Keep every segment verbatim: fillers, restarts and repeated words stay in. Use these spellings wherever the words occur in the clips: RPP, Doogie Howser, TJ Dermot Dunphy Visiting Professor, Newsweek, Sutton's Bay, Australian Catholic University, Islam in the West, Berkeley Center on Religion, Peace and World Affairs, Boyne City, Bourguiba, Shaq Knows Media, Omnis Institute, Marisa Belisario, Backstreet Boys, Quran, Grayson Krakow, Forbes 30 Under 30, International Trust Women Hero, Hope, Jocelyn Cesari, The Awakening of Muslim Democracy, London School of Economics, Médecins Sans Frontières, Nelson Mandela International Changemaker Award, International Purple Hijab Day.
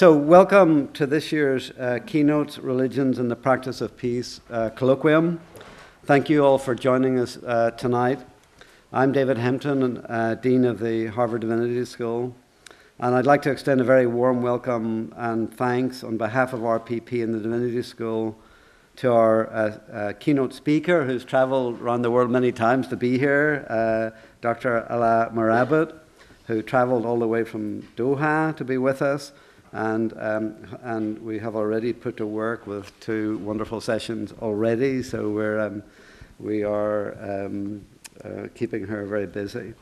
So welcome to this year's uh, Keynotes, Religions and the Practice of Peace uh, colloquium. Thank you all for joining us uh, tonight. I'm David Hempton, uh, Dean of the Harvard Divinity School, and I'd like to extend a very warm welcome and thanks on behalf of R P P and the Divinity School to our uh, uh, keynote speaker, who's traveled around the world many times to be here, uh, Doctor Alaa Murabit, who traveled all the way from Doha to be with us. And, um, and we have already put to work with two wonderful sessions already, so we're, um, we are um, uh, keeping her very busy.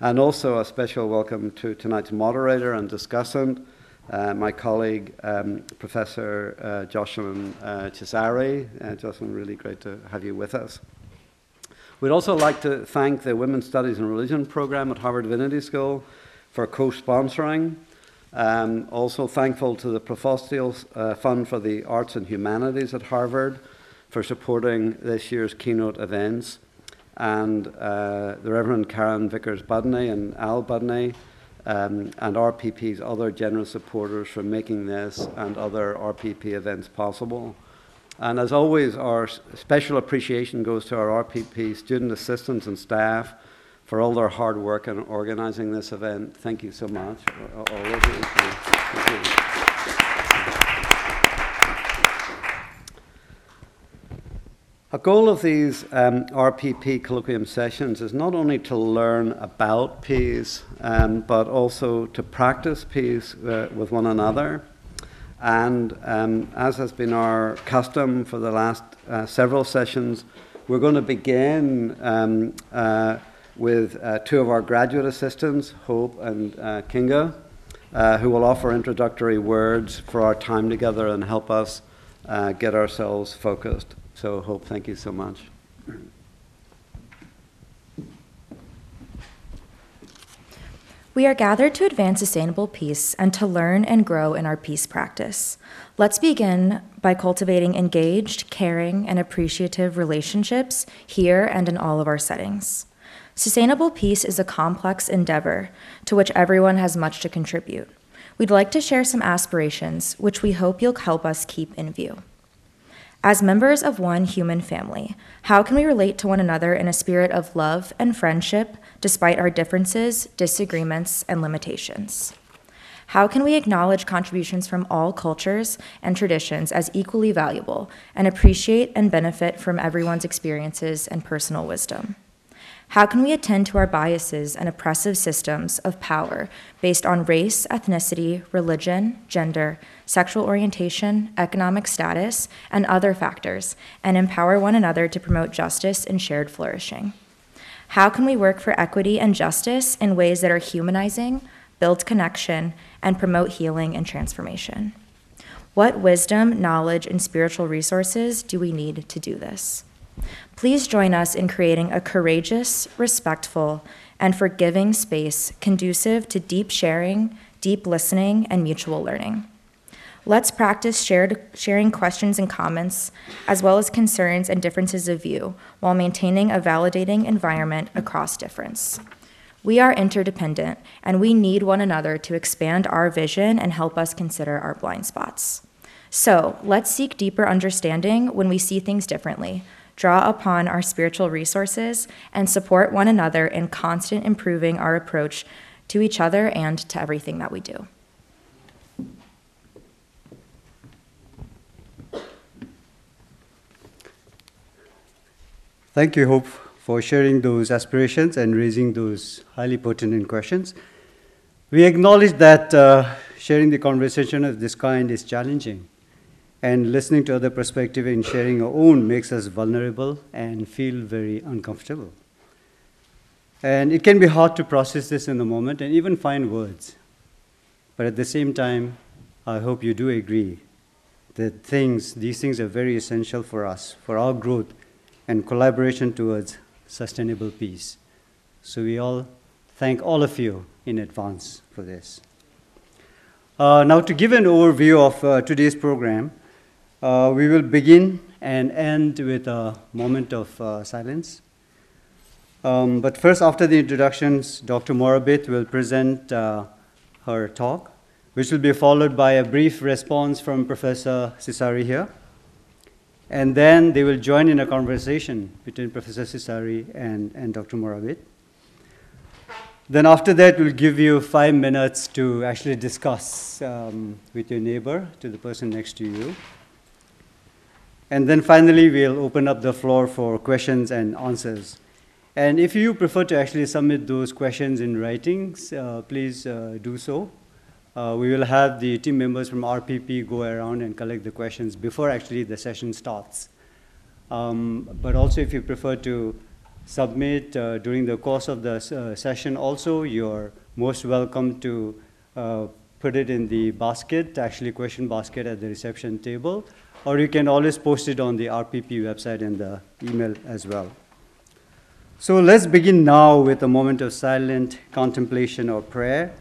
And also a special welcome to tonight's moderator and discussant, Uh, my colleague, um, Professor uh, Jocelyn uh, Cesari. Uh, Jocelyn, really great to have you with us. We'd also like to thank the Women's Studies and Religion Program at Harvard Divinity School for co-sponsoring. Um, also thankful to the Professorial uh, Fund for the Arts and Humanities at Harvard for supporting this year's keynote events. And uh, the Reverend Karen Vickers-Budney and Al Budney, Um, and R P P's other generous supporters for making this and other R P P events possible. And as always, our special appreciation goes to our R P P student assistants and staff for all their hard work in organizing this event. Thank you so much. All of you. Thank you. A goal of these um, R P P colloquium sessions is not only to learn about peace, um, but also to practice peace uh, with one another. And um, as has been our custom for the last uh, several sessions, we're going to begin um, uh, with uh, two of our graduate assistants, Hope and uh, Kinga, uh, who will offer introductory words for our time together and help us uh, get ourselves focused. So, Hope, thank you so much. We are gathered to advance sustainable peace and to learn and grow in our peace practice. Let's begin by cultivating engaged, caring, and appreciative relationships here and in all of our settings. Sustainable peace is a complex endeavor to which everyone has much to contribute. We'd like to share some aspirations, which we hope you'll help us keep in view. As members of one human family, how can we relate to one another in a spirit of love and friendship despite our differences, disagreements, and limitations? How can we acknowledge contributions from all cultures and traditions as equally valuable and appreciate and benefit from everyone's experiences and personal wisdom? How can we attend to our biases and oppressive systems of power based on race, ethnicity, religion, gender, sexual orientation, economic status, and other factors, and empower one another to promote justice and shared flourishing? How can we work for equity and justice in ways that are humanizing, build connection, and promote healing and transformation? What wisdom, knowledge, and spiritual resources do we need to do this? Please join us in creating a courageous, respectful, and forgiving space conducive to deep sharing, deep listening, and mutual learning. Let's practice shared, sharing questions and comments, as well as concerns and differences of view, while maintaining a validating environment across difference. We are interdependent, and we need one another to expand our vision and help us consider our blind spots. So let's seek deeper understanding when we see things differently, draw upon our spiritual resources, and support one another in constant improving our approach to each other and to everything that we do. Thank you, Hope, for sharing those aspirations and raising those highly pertinent questions. We acknowledge that uh, sharing the conversation of this kind is challenging, and listening to other perspectives and sharing our own makes us vulnerable and feel very uncomfortable. And it can be hard to process this in the moment and even find words. But at the same time, I hope you do agree that things, these things are very essential for us, for our growth and collaboration towards sustainable peace. So we all thank all of you in advance for this. Uh, now to give an overview of uh, today's program, Uh, we will begin and end with a moment of uh, silence. Um, but first, after the introductions, Doctor Murabit will present uh, her talk which will be followed by a brief response from Professor Cesari here. And then they will join in a conversation between Professor Cesari and, and Doctor Murabit. Then after that, we'll give you five minutes to actually discuss um, with your neighbor, to the person next to you. And then finally, we'll open up the floor for questions and answers. And if you prefer to actually submit those questions in writings, uh, please uh, do so. Uh, we will have the team members from R P P go around and collect the questions before actually the session starts. Um, but also if you prefer to submit uh, during the course of the uh, session also, you're most welcome to uh, put it in the basket, actually question basket at the reception table, or you can always post it on the R P P website and the email as well. So let's begin now with a moment of silent contemplation or prayer,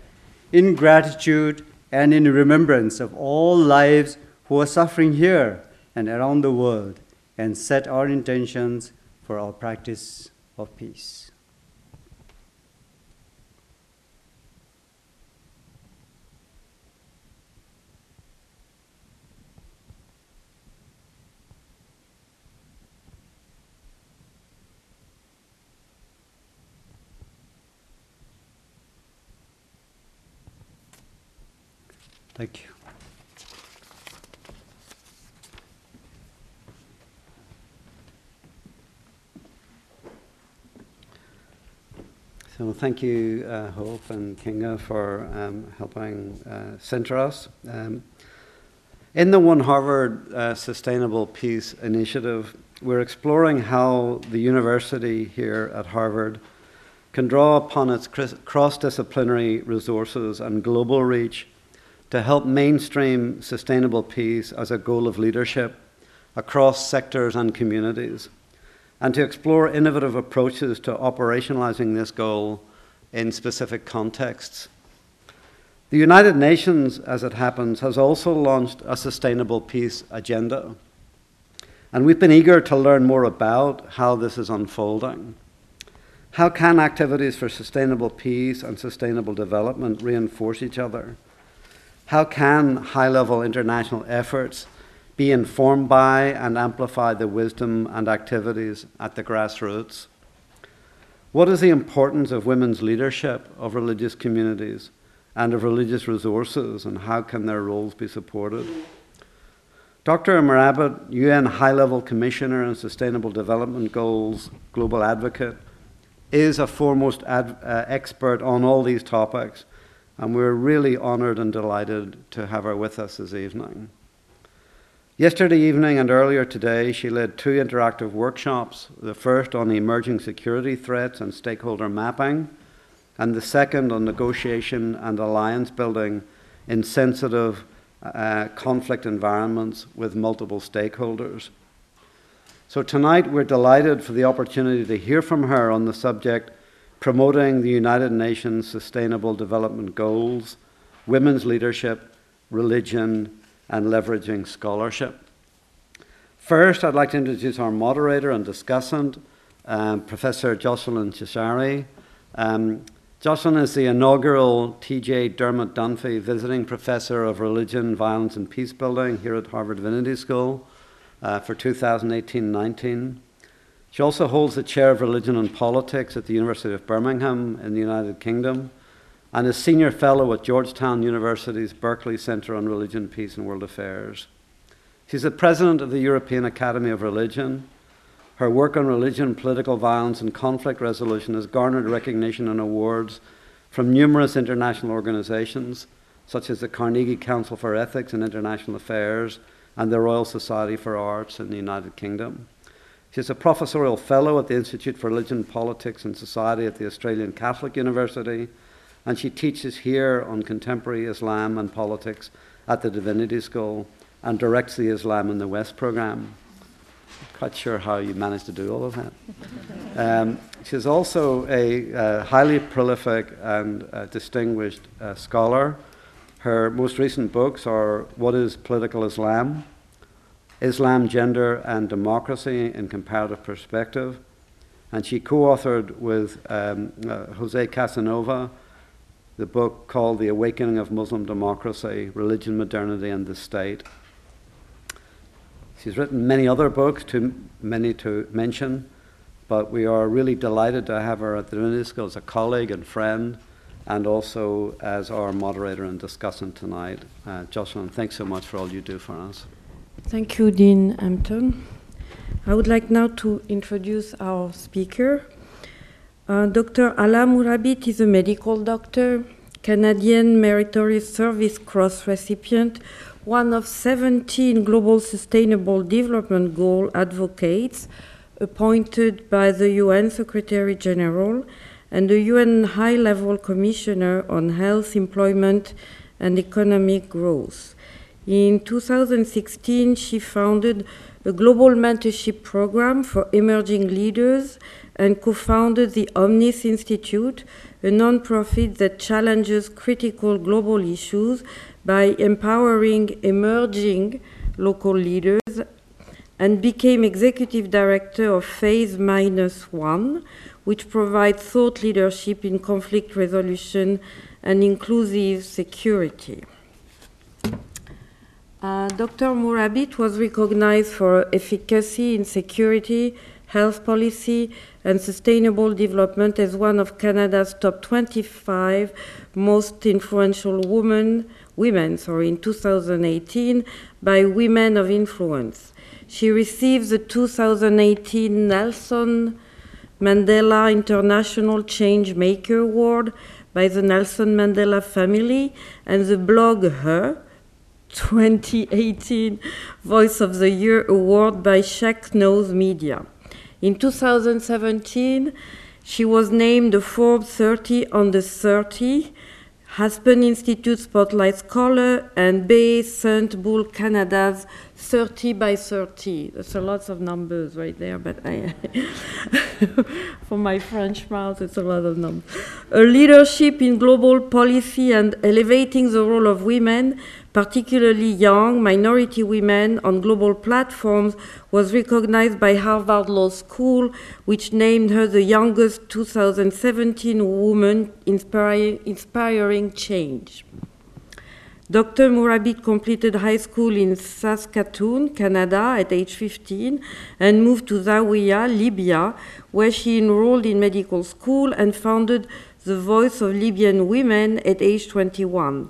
in gratitude and in remembrance of all lives who are suffering here and around the world, and set our intentions for our practice of peace. Thank you. So thank you, uh, Hope and Kinga, for um, helping uh, center us. Um, in the One Harvard uh, Sustainable Peace Initiative, we're exploring how the university here at Harvard can draw upon its cross-disciplinary resources and global reach to help mainstream sustainable peace as a goal of leadership across sectors and communities, and to explore innovative approaches to operationalizing this goal in specific contexts. The United Nations, as it happens, has also launched a sustainable peace agenda, and we've been eager to learn more about how this is unfolding. How can activities for sustainable peace and sustainable development reinforce each other? How can high-level international efforts be informed by and amplify the wisdom and activities at the grassroots? What is the importance of women's leadership of religious communities and of religious resources, and how can their roles be supported? Doctor Murabit, U N High-Level Commissioner on Sustainable Development Goals, Global Advocate, is a foremost ad, uh, expert on all these topics, and we're really honored and delighted to have her with us this evening. Yesterday evening and earlier today, she led two interactive workshops, the first on emerging security threats and stakeholder mapping, and the second on negotiation and alliance building in sensitive uh, conflict environments with multiple stakeholders. So tonight, we're delighted for the opportunity to hear from her on the subject promoting the United Nations Sustainable Development Goals, women's leadership, religion, and leveraging scholarship. First, I'd like to introduce our moderator and discussant, um, Professor Jocelyn Cesari. Um, Jocelyn is the inaugural T J Dermot Dunphy Visiting Professor of Religion, Violence, and Peacebuilding here at Harvard Divinity School uh, for two thousand eighteen nineteen. She also holds the Chair of Religion and Politics at the University of Birmingham in the United Kingdom, and is Senior Fellow at Georgetown University's Berkeley Center on Religion, Peace, and World Affairs. She's the President of the European Academy of Religion. Her work on religion, political violence, and conflict resolution has garnered recognition and awards from numerous international organizations, such as the Carnegie Council for Ethics and International Affairs and the Royal Society for Arts in the United Kingdom. She's a professorial fellow at the Institute for Religion, Politics, and Society at the Australian Catholic University, and she teaches here on contemporary Islam and politics at the Divinity School and directs the Islam in the West program. Quite sure how you managed to do all of that. Um, she's also a uh, highly prolific and uh, distinguished uh, scholar. Her most recent books are What is Political Islam? Islam, Gender and Democracy in Comparative Perspective, and she co-authored with um, uh, Jose Casanova the book called The Awakening of Muslim Democracy, Religion, Modernity, and the State. She's written many other books, too many to mention, but we are really delighted to have her at the Divinity School as a colleague and friend, and also as our moderator and discussant tonight. Uh, Jocelyn, thanks so much for all you do for us. Thank you, Dean Hampton. I would like now to introduce our speaker. Uh, Doctor Alaa Murabit is a medical doctor, Canadian Meritorious Service Cross recipient, one of seventeen Global Sustainable Development Goal advocates appointed by the U N Secretary General and the U N High-Level Commissioner on Health, Employment, and Economic Growth. In two thousand sixteen, she founded a global mentorship program for emerging leaders and co-founded the Omnis Institute, a nonprofit that challenges critical global issues by empowering emerging local leaders, and became executive director of Phase Minus One, which provides thought leadership in conflict resolution and inclusive security. Uh, Doctor Murabit was recognized for efficacy in security, health policy, and sustainable development as one of Canada's top twenty-five most influential women, women sorry, in two thousand eighteen by Women of Influence. She received the two thousand eighteen Nelson Mandela International Changemaker Award by the Nelson Mandela family, and the blog Her twenty eighteen Voice of the Year Award by Shaq Knows Media. In two thousand seventeen, she was named the Forbes thirty Under thirty, Aspen Institute Spotlight Scholar, and Bay Saint Bull Canada's thirty by thirty. That's a lot of numbers right there, but I, for my French mouth, it's a lot of numbers. Her leadership in global policy and elevating the role of women, particularly young minority women, on global platforms was recognized by Harvard Law School, which named her the youngest two thousand seventeen woman inspiring, inspiring change. Doctor Murabit completed high school in Saskatoon, Canada, at age fifteen, and moved to Zawiya, Libya, where she enrolled in medical school and founded the Voice of Libyan Women at age twenty-one.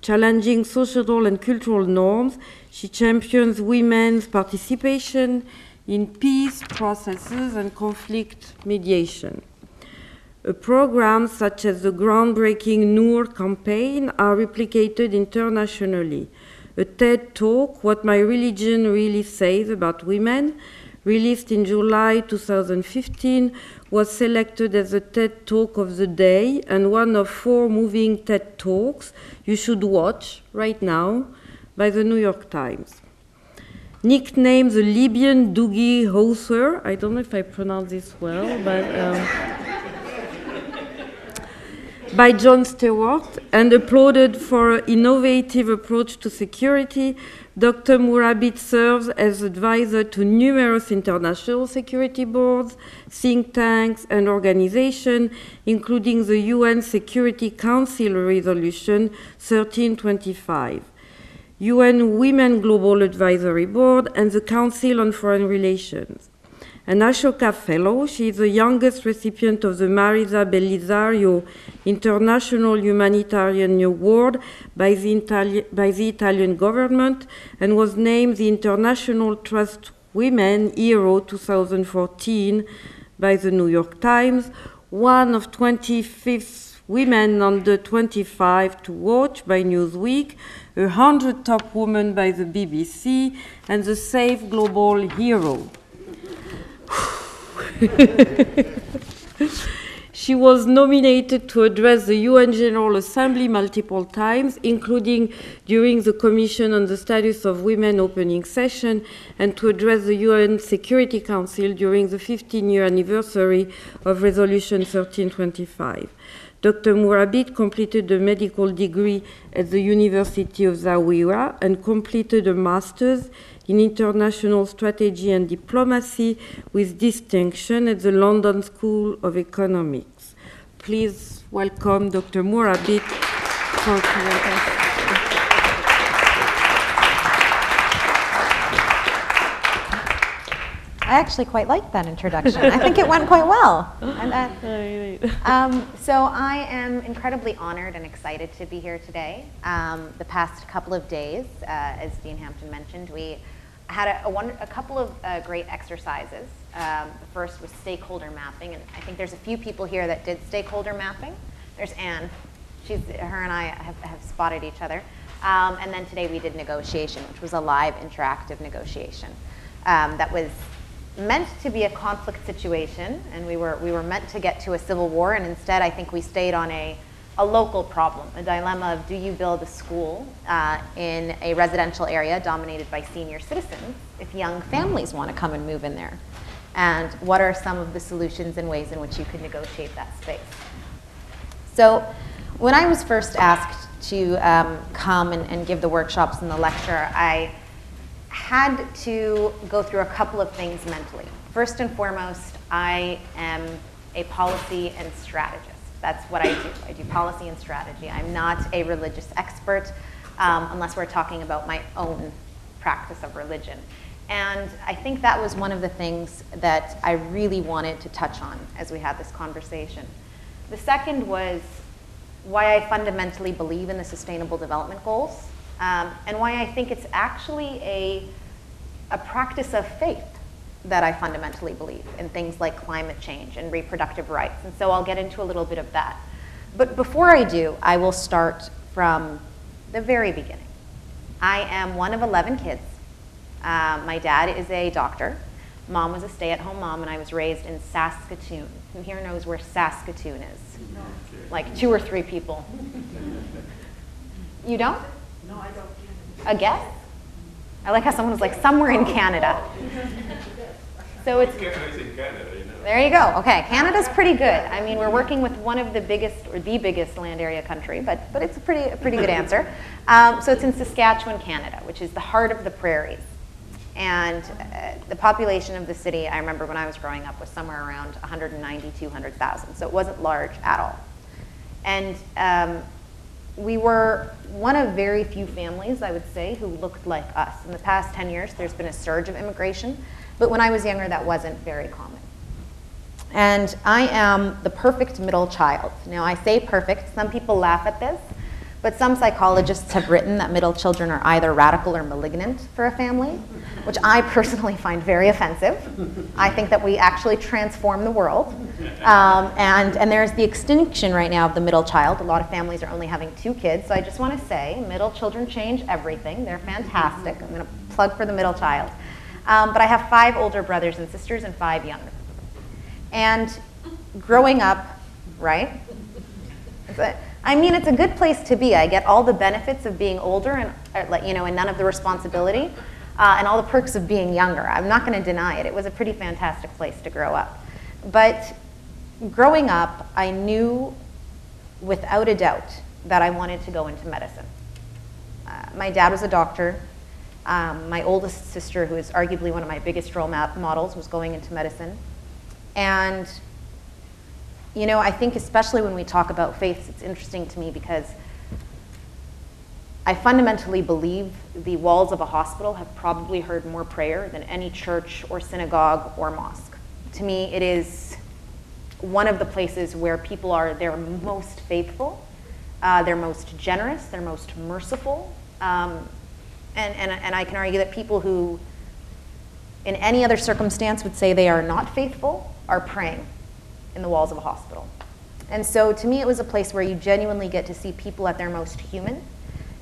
Challenging social and cultural norms, she champions women's participation in peace processes and conflict mediation. Programs such as the groundbreaking Noor campaign are replicated internationally. A TED talk, What My Religion Really Says About Women, released in July two thousand fifteen, was selected as the TED Talk of the Day and one of four moving TED Talks you should watch right now by the New York Times. Nicknamed the Libyan Doogie Howser, I don't know if I pronounce this well, but um, by Jon Stewart, and applauded for an innovative approach to security, Doctor Murabit serves as advisor to numerous international security boards, think tanks, and organizations, including the U N Security Council Resolution thirteen twenty-five, U N Women Global Advisory Board, and the Council on Foreign Relations. An Ashoka Fellow, she is the youngest recipient of the Marisa Belisario International Humanitarian Award by the, Itali by the Italian government, and was named the International Trust Women Hero two thousand fourteen by the New York Times, one of twenty-five women under twenty-five to watch by Newsweek, one hundred top women by the B B C, and the Safe Global Hero. She was nominated to address the U N General Assembly multiple times, including during the Commission on the Status of Women opening session, and to address the U N Security Council during the fifteen-year anniversary of Resolution thirteen twenty-five. Doctor Murabit completed a medical degree at the University of Zawiya and completed a master's in international strategy and diplomacy with distinction at the London School of Economics. please welcome Doctor Murabit for presentation. I actually quite liked that introduction. I think it went quite well. And, uh, um, so I am incredibly honored and excited to be here today. Um, the past couple of days, uh, as Dean Hampton mentioned, we had a, a, one, a couple of uh, great exercises. Um, the first was stakeholder mapping, and I think there's a few people here that did stakeholder mapping. There's Anne. She's, her and I have, have spotted each other. Um, and then today we did negotiation, which was a live interactive negotiation um, that was meant to be a conflict situation, and we were we were meant to get to a civil war, and instead I think we stayed on a a local problem, a dilemma of do you build a school uh, in a residential area dominated by senior citizens if young families want to come and move in there, and what are some of the solutions and ways in which you could negotiate that space. So when I was first asked to um, come and, and give the workshops and the lecture, I had to go through a couple of things mentally. First and foremost, I am a policy and strategist. That's what I do. I do policy and strategy. I'm not a religious expert, um, unless we're talking about my own practice of religion. And I think that was one of the things that I really wanted to touch on as we had this conversation. The second was why I fundamentally believe in the Sustainable Development Goals. Um, and why I think it's actually a, a practice of faith that I fundamentally believe in things like climate change and reproductive rights. And so I'll get into a little bit of that. But before I do, I will start from the very beginning. I am one of eleven kids. Uh, my dad is a doctor. Mom was a stay-at-home mom, and I was raised in Saskatoon. Who here knows where Saskatoon is? No. Like two or three people. You don't? No, I don't. A guess? I like how someone was like, somewhere in Canada. So it's Canada's in Canada, you know. There you go. Okay, Canada's pretty good. I mean, we're working with one of the biggest or the biggest land area country, but but it's a pretty a pretty good answer. Um, so it's in Saskatchewan, Canada, which is the heart of the prairies, and uh, the population of the city, I remember when I was growing up, was somewhere around one hundred ninety, two hundred thousand. So it wasn't large at all, and. Um, We were one of very few families, I would say, who looked like us. In the past ten years, there's been a surge of immigration, but when I was younger, that wasn't very common. And I am the perfect middle child. Now, I say perfect. Some people laugh at this, but some psychologists have written that middle children are either radical or malignant for a family, which I personally find very offensive. I think that we actually transform the world. Um, and, and there's the extinction right now of the middle child. A lot of families are only having two kids. So I just want to say, middle children change everything. They're fantastic. I'm going to plug for the middle child. Um, but I have five older brothers and sisters and five younger. And growing up, right? But, I mean, it's a good place to be. I get all the benefits of being older and, you know, and none of the responsibility uh, and all the perks of being younger. I'm not going to deny it. It was a pretty fantastic place to grow up. But growing up, I knew without a doubt that I wanted to go into medicine. Uh, my dad was a doctor. Um, my oldest sister, who is arguably one of my biggest role models, was going into medicine. And you know, I think especially when we talk about faiths, it's interesting to me because I fundamentally believe the walls of a hospital have probably heard more prayer than any church or synagogue or mosque. To me, it is one of the places where people are their most faithful, uh, their most generous, their most merciful. Um, and, and, and I can argue that people who in any other circumstance would say they are not faithful are praying in the walls of a hospital. And so to me, it was a place where you genuinely get to see people at their most human.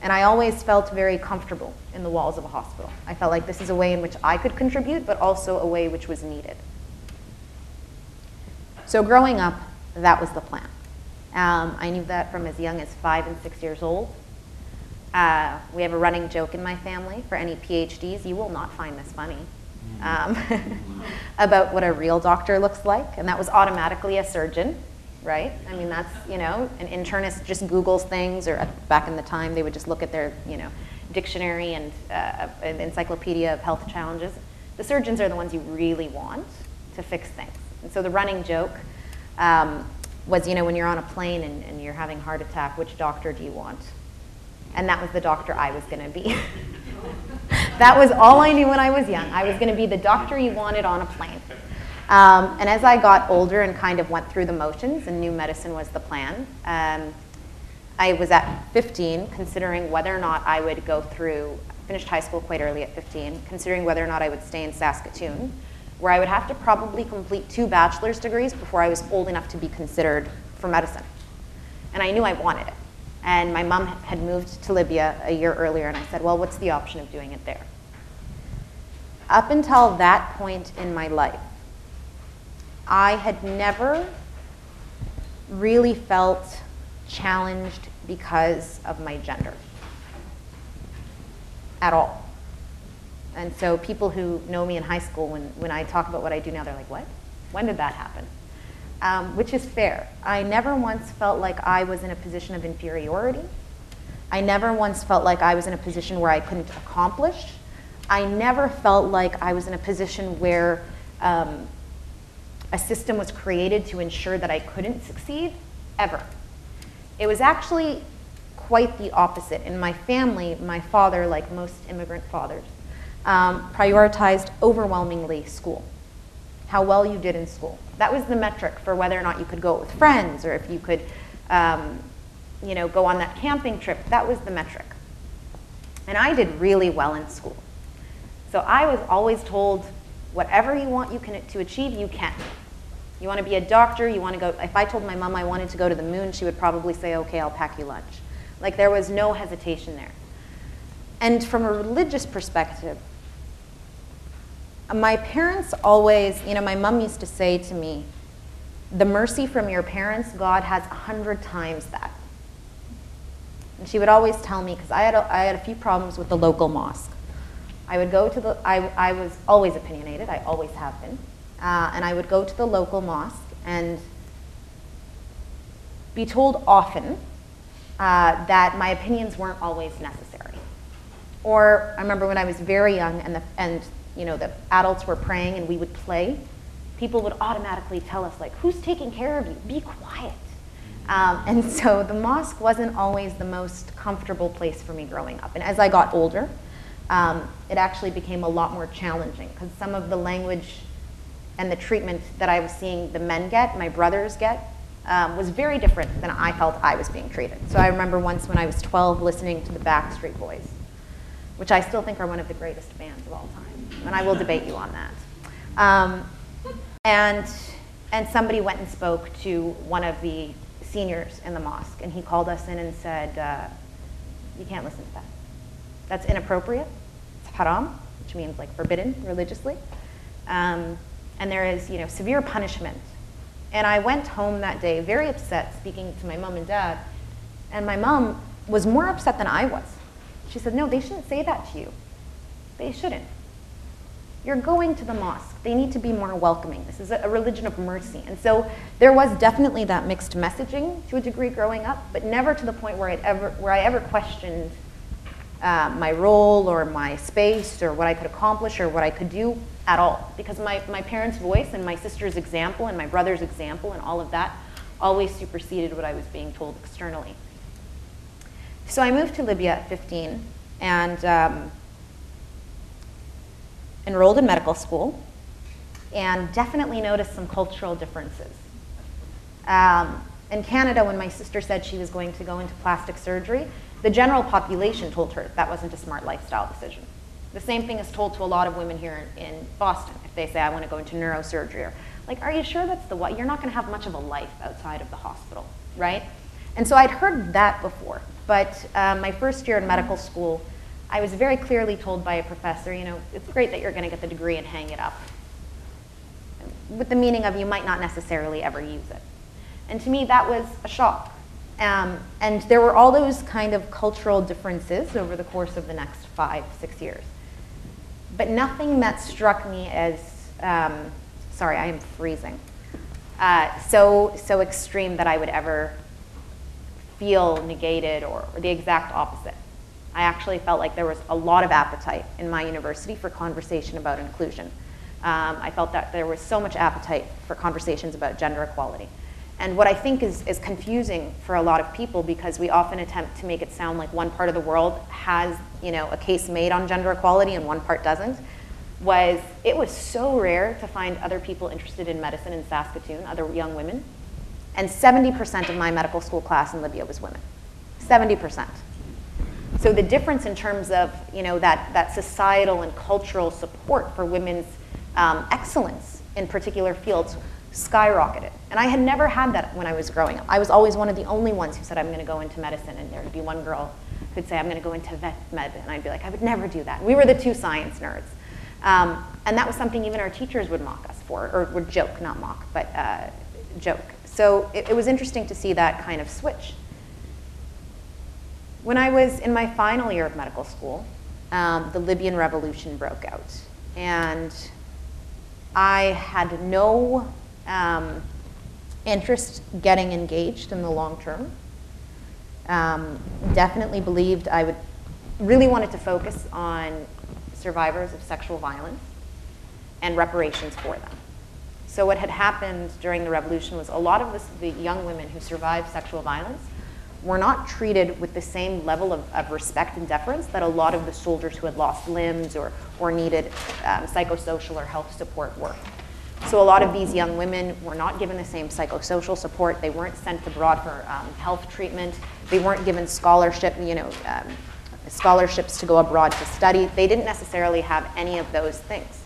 And I always felt very comfortable in the walls of a hospital. I felt like this is a way in which I could contribute, but also a way which was needed. So growing up, that was the plan. Um, I knew that from as young as five and six years old. Uh, we have a running joke in my family, for any PhDs, you will not find this funny. Um, about what a real doctor looks like, and that was automatically a surgeon, right? I mean, that's, you know, an internist just Googles things, or at, back in the time they would just look at their, you know, dictionary and uh, an encyclopedia of health challenges. The surgeons are the ones you really want to fix things. And so the running joke um, was, you know, when you're on a plane and, and you're having a heart attack, which doctor do you want? And that was the doctor I was going to be. That was all I knew when I was young. I was going to be the doctor you wanted on a plane. Um, and as I got older and kind of went through the motions and knew medicine was the plan, um, I was at fifteen considering whether or not I would go through, finished high school quite early at fifteen, considering whether or not I would stay in Saskatoon, where I would have to probably complete two bachelor's degrees before I was old enough to be considered for medicine. And I knew I wanted it. And my mom had moved to Libya a year earlier, and I said, well, what's the option of doing it there? Up until that point in my life, I had never really felt challenged because of my gender at all. And so people who know me in high school, when, when I talk about what I do now, they're like, what? When did that happen? Um, which is fair. I never once felt like I was in a position of inferiority. I never once felt like I was in a position where I couldn't accomplish. I never felt like I was in a position where um, a system was created to ensure that I couldn't succeed, ever. It was actually quite the opposite. In my family, my father, like most immigrant fathers, um, prioritized overwhelmingly school. How well you did in school. That was the metric for whether or not you could go with friends or if you could um, you know, go on that camping trip. That was the metric. And I did really well in school. So I was always told, whatever you want you can to achieve, you can. You want to be a doctor, you want to go, if I told my mom I wanted to go to the moon, she would probably say, okay, I'll pack you lunch. Like there was no hesitation there. And from a religious perspective, my parents always, you know, my mom used to say to me, the mercy from your parents, God has a hundred times that. And she would always tell me, because I had a, I had a few problems with the local mosque. I would go to the, I, I was always opinionated, I always have been, uh, and I would go to the local mosque and be told often uh, that my opinions weren't always necessary. Or I remember when I was very young and the, and you know, the adults were praying and we would play, people would automatically tell us, like, who's taking care of you? Be quiet. Um, and so the mosque wasn't always the most comfortable place for me growing up. And as I got older, um, it actually became a lot more challenging because some of the language and the treatment that I was seeing the men get, my brothers get, um, was very different than I felt I was being treated. So I remember once when I was twelve listening to the Backstreet Boys, which I still think are one of the greatest bands of all time. And I will debate you on that. Um, and, and somebody went and spoke to one of the seniors in the mosque, and he called us in and said, uh, you can't listen to that. That's inappropriate, it's haram, which means like forbidden religiously. Um, and there is, you know, severe punishment. And I went home that day very upset, speaking to my mom and dad, and my mom was more upset than I was. She said, no, they shouldn't say that to you. They shouldn't. You're going to the mosque. They need to be more welcoming. This is a religion of mercy. And so there was definitely that mixed messaging to a degree growing up, but never to the point where, I'd ever, where I ever questioned uh, my role or my space or what I could accomplish or what I could do at all. Because my, my parents' voice and my sister's example and my brother's example and all of that always superseded what I was being told externally. So I moved to Libya at fifteen and um, enrolled in medical school and definitely noticed some cultural differences. Um, in Canada, when my sister said she was going to go into plastic surgery, the general population told her that wasn't a smart lifestyle decision. The same thing is told to a lot of women here in Boston if they say, I want to go into neurosurgery. Or, like, are you sure that's the what? You're not going to have much of a life outside of the hospital, right? And so I'd heard that before, but um, my first year in medical school, I was very clearly told by a professor, you know, it's great that you're going to get the degree and hang it up, with the meaning of you might not necessarily ever use it. And to me, that was a shock. Um, and there were all those kind of cultural differences over the course of the next five, six years. But nothing that struck me as, um, sorry, I am freezing, uh, so, so extreme that I would ever feel negated or, or the exact opposite. I actually felt like there was a lot of appetite in my university for conversation about inclusion. Um, I felt that there was so much appetite for conversations about gender equality. And what I think is, is confusing for a lot of people, because we often attempt to make it sound like one part of the world has, you know, a case made on gender equality and one part doesn't, was it was so rare to find other people interested in medicine in Saskatoon, other young women. And seventy percent of my medical school class in Libya was women, seventy percent. So the difference in terms of, you know, that, that societal and cultural support for women's um, excellence in particular fields skyrocketed. And I had never had that when I was growing up. I was always one of the only ones who said, I'm gonna go into medicine, and there would be one girl who'd say, I'm gonna go into vet med, and I'd be like, I would never do that. We were the two science nerds. Um, and that was something even our teachers would mock us for, or would joke, not mock, but uh, joke. So it, it was interesting to see that kind of switch. When I was in my final year of medical school, um, the Libyan revolution broke out. And I had no um, interest getting engaged in the long term. Um, definitely believed I would, really wanted to focus on survivors of sexual violence and reparations for them. So what had happened during the revolution was a lot of this, the young women who survived sexual violence were not treated with the same level of, of respect and deference that a lot of the soldiers who had lost limbs or, or needed um, psychosocial or health support were. So a lot of these young women were not given the same psychosocial support. They weren't sent abroad for um, health treatment. They weren't given scholarship, you know, um, scholarships to go abroad to study. They didn't necessarily have any of those things.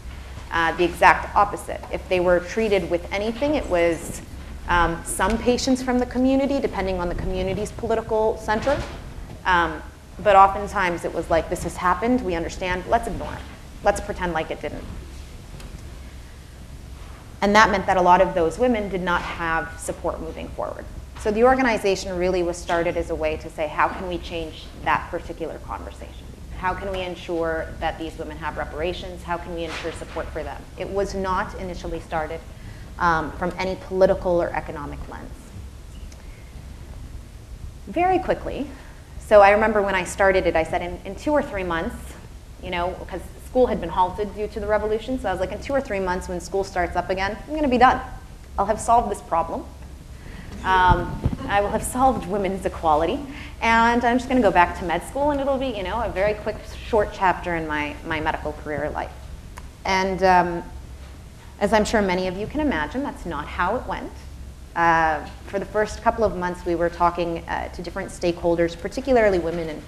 Uh, the exact opposite. If they were treated with anything, it was Um, some patients from the community, depending on the community's political center. Um, but oftentimes it was like, this has happened, we understand, let's ignore it. Let's pretend like it didn't. And that meant that a lot of those women did not have support moving forward. So the organization really was started as a way to say, how can we change that particular conversation? How can we ensure that these women have reparations? How can we ensure support for them? It was not initially started Um, from any political or economic lens. Very quickly, so I remember when I started it, I said in, in two or three months, you know, because school had been halted due to the revolution, so I was like, in two or three months when school starts up again, I'm gonna be done. I'll have solved this problem. Um, I will have solved women's equality, and I'm just gonna go back to med school, and it'll be, you know, a very quick, short chapter in my, my medical career life. And um, as I'm sure many of you can imagine, that's not how it went. Uh, for the first couple of months, we were talking uh, to different stakeholders, particularly women and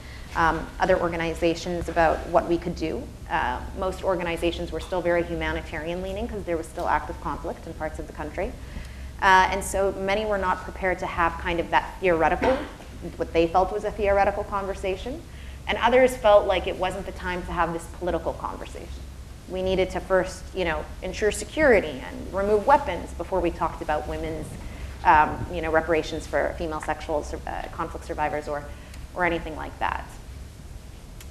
um, other organizations, about what we could do. Uh, most organizations were still very humanitarian leaning because there was still active conflict in parts of the country. Uh, and so many were not prepared to have kind of that theoretical, what they felt was a theoretical conversation. And others felt like it wasn't the time to have this political conversation. We needed to first, you know, ensure security and remove weapons before we talked about women's, um, you know, reparations for female sexual uh, conflict survivors or, or anything like that.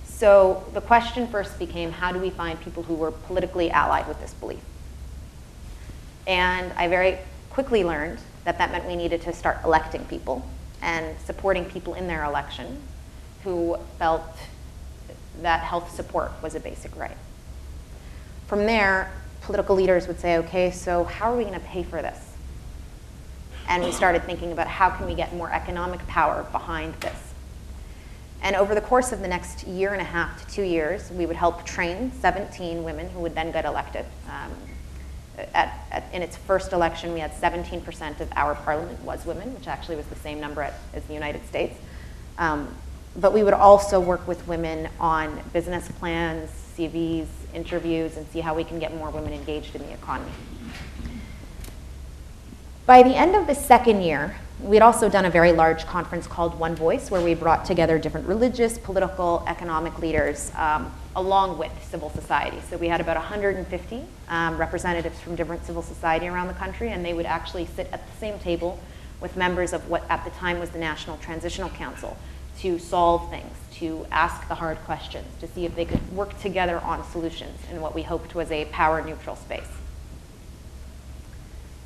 So the question first became, how do we find people who were politically allied with this belief? And I very quickly learned that that meant we needed to start electing people and supporting people in their election who felt that health support was a basic right. From there, political leaders would say, okay, so how are we gonna pay for this? And we started thinking about how can we get more economic power behind this? And over the course of the next year and a half to two years, we would help train seventeen women who would then get elected. Um, at, at, in its first election, we had seventeen percent of our parliament was women, which actually was the same number at, as the United States. Um, but we would also work with women on business plans, C Vs, interviews, and see how we can get more women engaged in the economy. By the end of the second year, we'd also done a very large conference called One Voice, where we brought together different religious, political, economic leaders, um, along with civil society. So we had about one hundred fifty um, representatives from different civil society around the country, and they would actually sit at the same table with members of what at the time was the National Transitional Council to solve things, to ask the hard questions, to see if they could work together on solutions in what we hoped was a power-neutral space.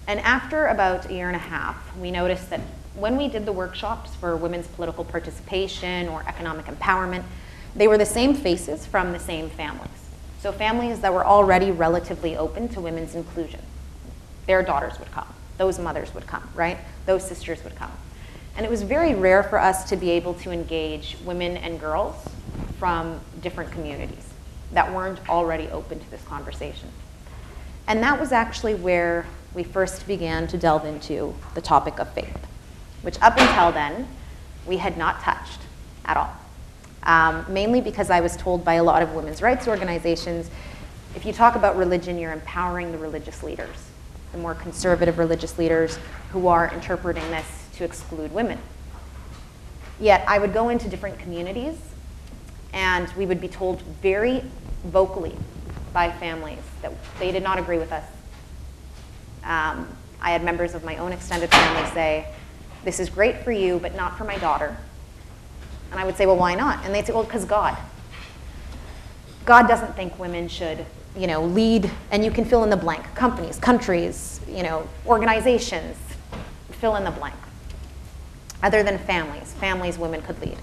And after about a year and a half, we noticed that when we did the workshops for women's political participation or economic empowerment, they were the same faces from the same families. So families that were already relatively open to women's inclusion. Their daughters would come. those mothers would come, right? Those sisters would come. And it was very rare for us to be able to engage women and girls from different communities that weren't already open to this conversation. And that was actually where we first began to delve into the topic of faith, which up until then, we had not touched at all. Um, mainly because I was told by a lot of women's rights organizations, if you talk about religion, you're empowering the religious leaders, the more conservative religious leaders who are interpreting this to exclude women. Yet I would go into different communities and we would be told very vocally by families that they did not agree with us. Um, I had members of my own extended family say, this is great for you, but not for my daughter. And I would say, well, why not? And they'd say, well, because God. God doesn't think women should, you know, lead, and you can fill in the blank, companies, countries, you know, organizations, fill in the blank. Other than families, families women could lead.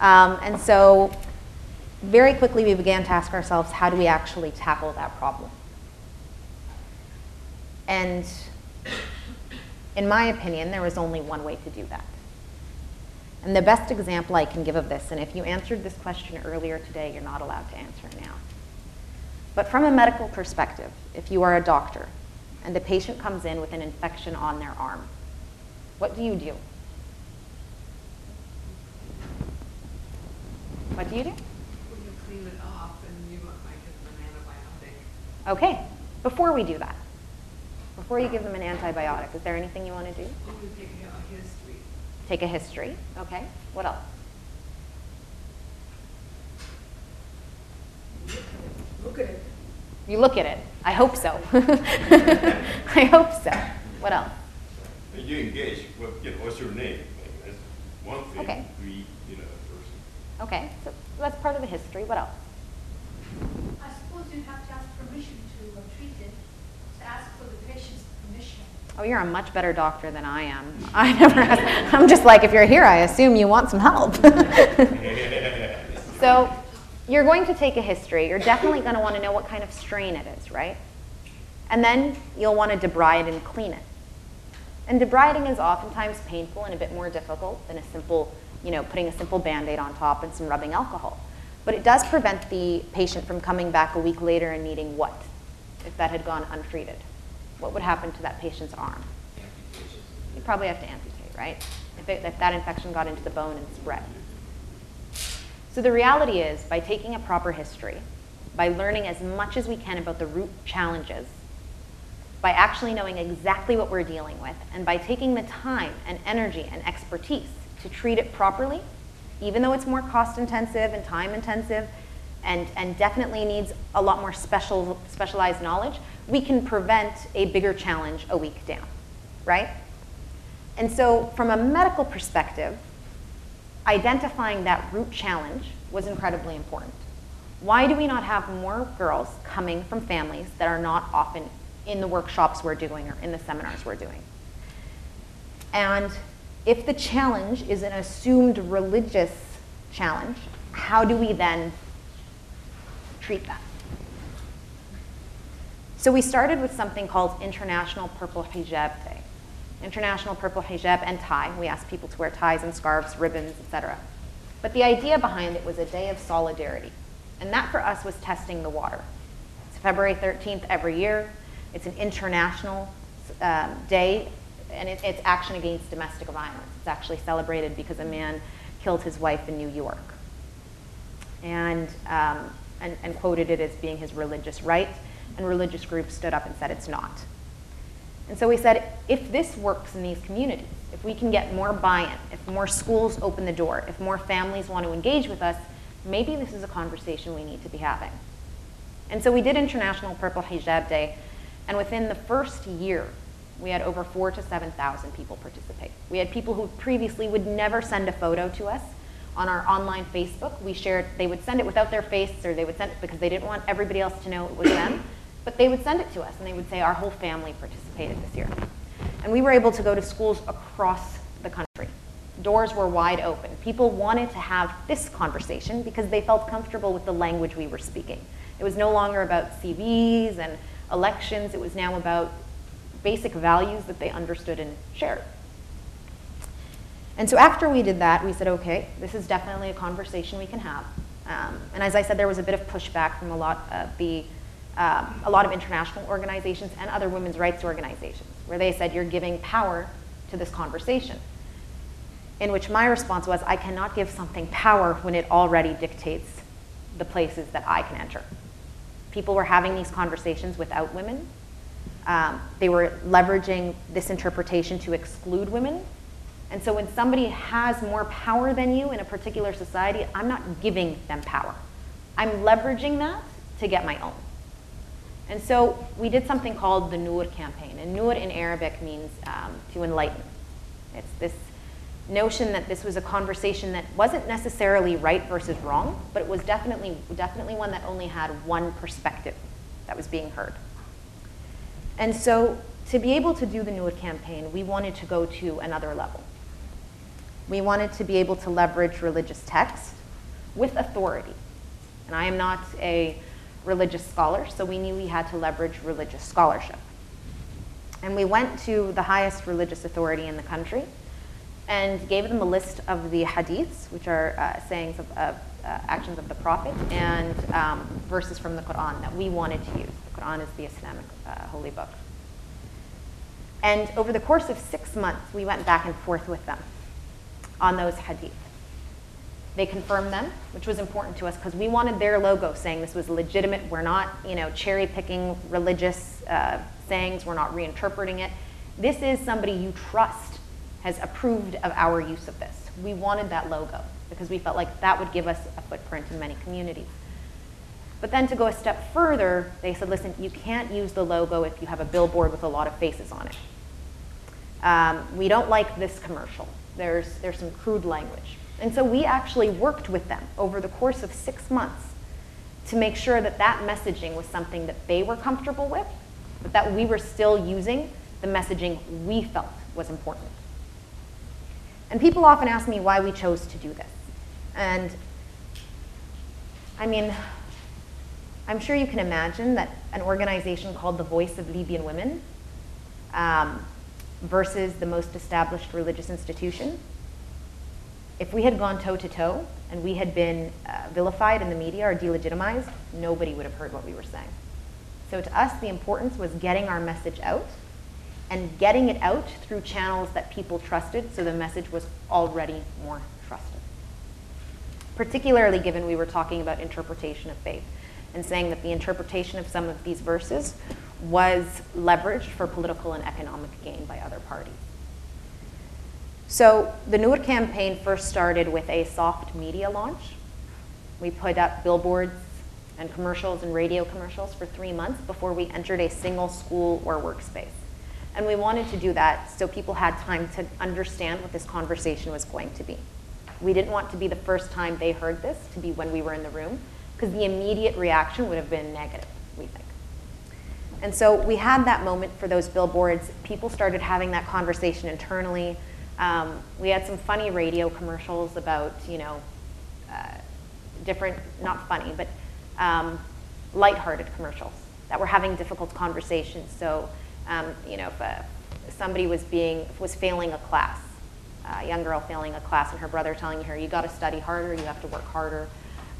Um, and so very quickly we began to ask ourselves, how do we actually tackle that problem? And in my opinion, there was only one way to do that. And the best example I can give of this, and if you answered this question earlier today, you're not allowed to answer now. But from a medical perspective, if you are a doctor and the patient comes in with an infection on their arm, what do you do? What do you do? Well, you clean it off and you might give them an antibiotic. Okay, before we do that, before you give them an antibiotic, is there anything you want to do? Take a history, okay. What else? Look at it. You look at it. I hope so. I hope so. What else? You engage with, you know, what's your name? Like, that's one thing. Okay. We, you know, person. Okay, so that's part of the history. What else? I suppose you have to ask permission to treat it, to ask for the patient's permission. Oh, you're a much better doctor than I am. I never ask. I'm just like, if you're here, I assume you want some help. So you're going to take a history. You're definitely going to want to know what kind of strain it is, right? And then you'll want to debride and clean it. And debriding is oftentimes painful and a bit more difficult than a simple, you know, putting a simple Band-Aid on top and some rubbing alcohol. But it does prevent the patient from coming back a week later and needing what? If that had gone untreated. What would happen to that patient's arm? You'd probably have to amputate, right? If, it, if that infection got into the bone and spread. So the reality is, by taking a proper history, by learning as much as we can about the root challenges, by actually knowing exactly what we're dealing with, and by taking the time and energy and expertise to treat it properly, even though it's more cost-intensive and time-intensive, and, and definitely needs a lot more special, specialized knowledge, we can prevent a bigger challenge a week down, right? And so from a medical perspective, identifying that root challenge was incredibly important. Why do we not have more girls coming from families that are not often in the workshops we're doing or in the seminars we're doing? And if the challenge is an assumed religious challenge, how do we then treat that? So we started with something called International Purple Hijab Day. International Purple Hijab and tie. We asked people to wear ties and scarves, ribbons, et cetera. But the idea behind it was a day of solidarity. And that for us was testing the water. It's February thirteenth every year. It's an international um, day, and it, it's action against domestic violence. It's actually celebrated because a man killed his wife in New York. And, um, and, and quoted it as being his religious right. And religious groups stood up and said it's not. And so we said, if this works in these communities, if we can get more buy-in, if more schools open the door, if more families want to engage with us, maybe this is a conversation we need to be having. And so we did International Purple Hijab Day, and within the first year, we had over four to seven thousand people participate. We had people who previously would never send a photo to us. On our online Facebook, we shared, they would send it without their face, or they would send it because they didn't want everybody else to know it was them. But they would send it to us, and they would say, our whole family participated this year. And we were able to go to schools across the country. Doors were wide open. People wanted to have this conversation because they felt comfortable with the language we were speaking. It was no longer about C Vs and elections. It was now about basic values that they understood and shared. And so after we did that, we said, okay, this is definitely a conversation we can have. Um, and as I said, there was a bit of pushback from a lot of the, um, a lot of international organizations and other women's rights organizations, where they said, you're giving power to this conversation. In which my response was, I cannot give something power when it already dictates the places that I can enter. People were having these conversations without women. Um, they were leveraging this interpretation to exclude women. And so when somebody has more power than you in a particular society, I'm not giving them power. I'm leveraging that to get my own. And so we did something called the Noor campaign. And Noor in Arabic means um, to enlighten. It's this notion that this was a conversation that wasn't necessarily right versus wrong, but it was definitely, definitely one that only had one perspective that was being heard. And so to be able to do the Noor campaign, we wanted to go to another level. We wanted to be able to leverage religious text with authority. And I am not a religious scholar, so we knew we had to leverage religious scholarship. And we went to the highest religious authority in the country and gave them a list of the hadiths, which are uh, sayings of, of uh, actions of the Prophet, and um, verses from the Quran that we wanted to use. The Quran is the Islamic uh, holy book. And over the course of six months, we went back and forth with them on those hadith. They confirmed them, which was important to us because we wanted their logo saying this was legitimate. We're not, you know, cherry picking religious uh, sayings. We're not reinterpreting it. This is somebody you trust has approved of our use of this. We wanted that logo because we felt like that would give us a footprint in many communities. But then to go a step further, they said, listen, you can't use the logo if you have a billboard with a lot of faces on it. Um, we don't like this commercial. There's, there's some crude language. And so we actually worked with them over the course of six months to make sure that that messaging was something that they were comfortable with, but that we were still using the messaging we felt was important. And people often ask me why we chose to do this. And I mean, I'm sure you can imagine that an organization called the Voice of Libyan Women um, versus the most established religious institution, if we had gone toe to toe and we had been uh, vilified in the media or delegitimized, nobody would have heard what we were saying. So to us, the importance was getting our message out and getting it out through channels that people trusted, so the message was already more trusted. Particularly given we were talking about interpretation of faith and saying that the interpretation of some of these verses was leveraged for political and economic gain by other parties. So the Noor campaign first started with a soft media launch. We put up billboards and commercials and radio commercials for three months before we entered a single school or workspace. And we wanted to do that so people had time to understand what this conversation was going to be. We didn't want to be the first time they heard this to be when we were in the room, because the immediate reaction would have been negative, we think. And so we had that moment for those billboards. People started having that conversation internally. Um, we had some funny radio commercials about, you know, uh, different, not funny, but um, lighthearted commercials that were having difficult conversations. So, um, you know, if, uh, if somebody was being, was failing a class, a young girl failing a class, and her brother telling her, you gotta study harder, you have to work harder.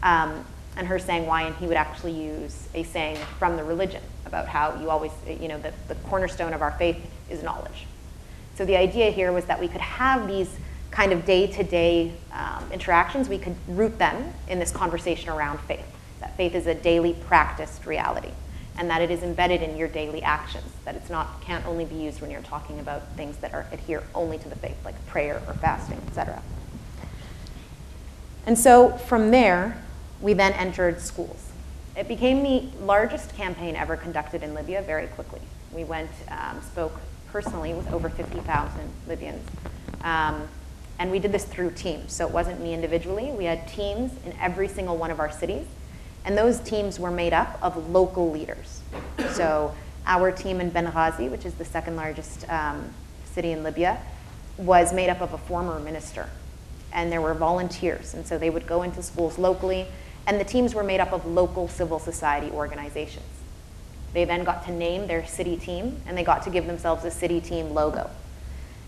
Um, and her saying why, and he would actually use a saying from the religion about how you always, you know, the, the cornerstone of our faith is knowledge. So the idea here was that we could have these kind of day-to-day um, interactions, we could root them in this conversation around faith, that faith is a daily practiced reality, and that it is embedded in your daily actions, that it's not, can't only be used when you're talking about things that are adhere only to the faith, like prayer or fasting, et cetera. And so from there, we then entered schools. It became the largest campaign ever conducted in Libya very quickly. We went, um, spoke personally with over fifty thousand Libyans. Um, and we did this through teams, so it wasn't me individually. We had teams in every single one of our cities. And those teams were made up of local leaders. So our team in Benghazi, which is the second largest um, city in Libya, was made up of a former minister. And there were volunteers, and so they would go into schools locally. And the teams were made up of local civil society organizations. They then got to name their city team, and they got to give themselves a city team logo.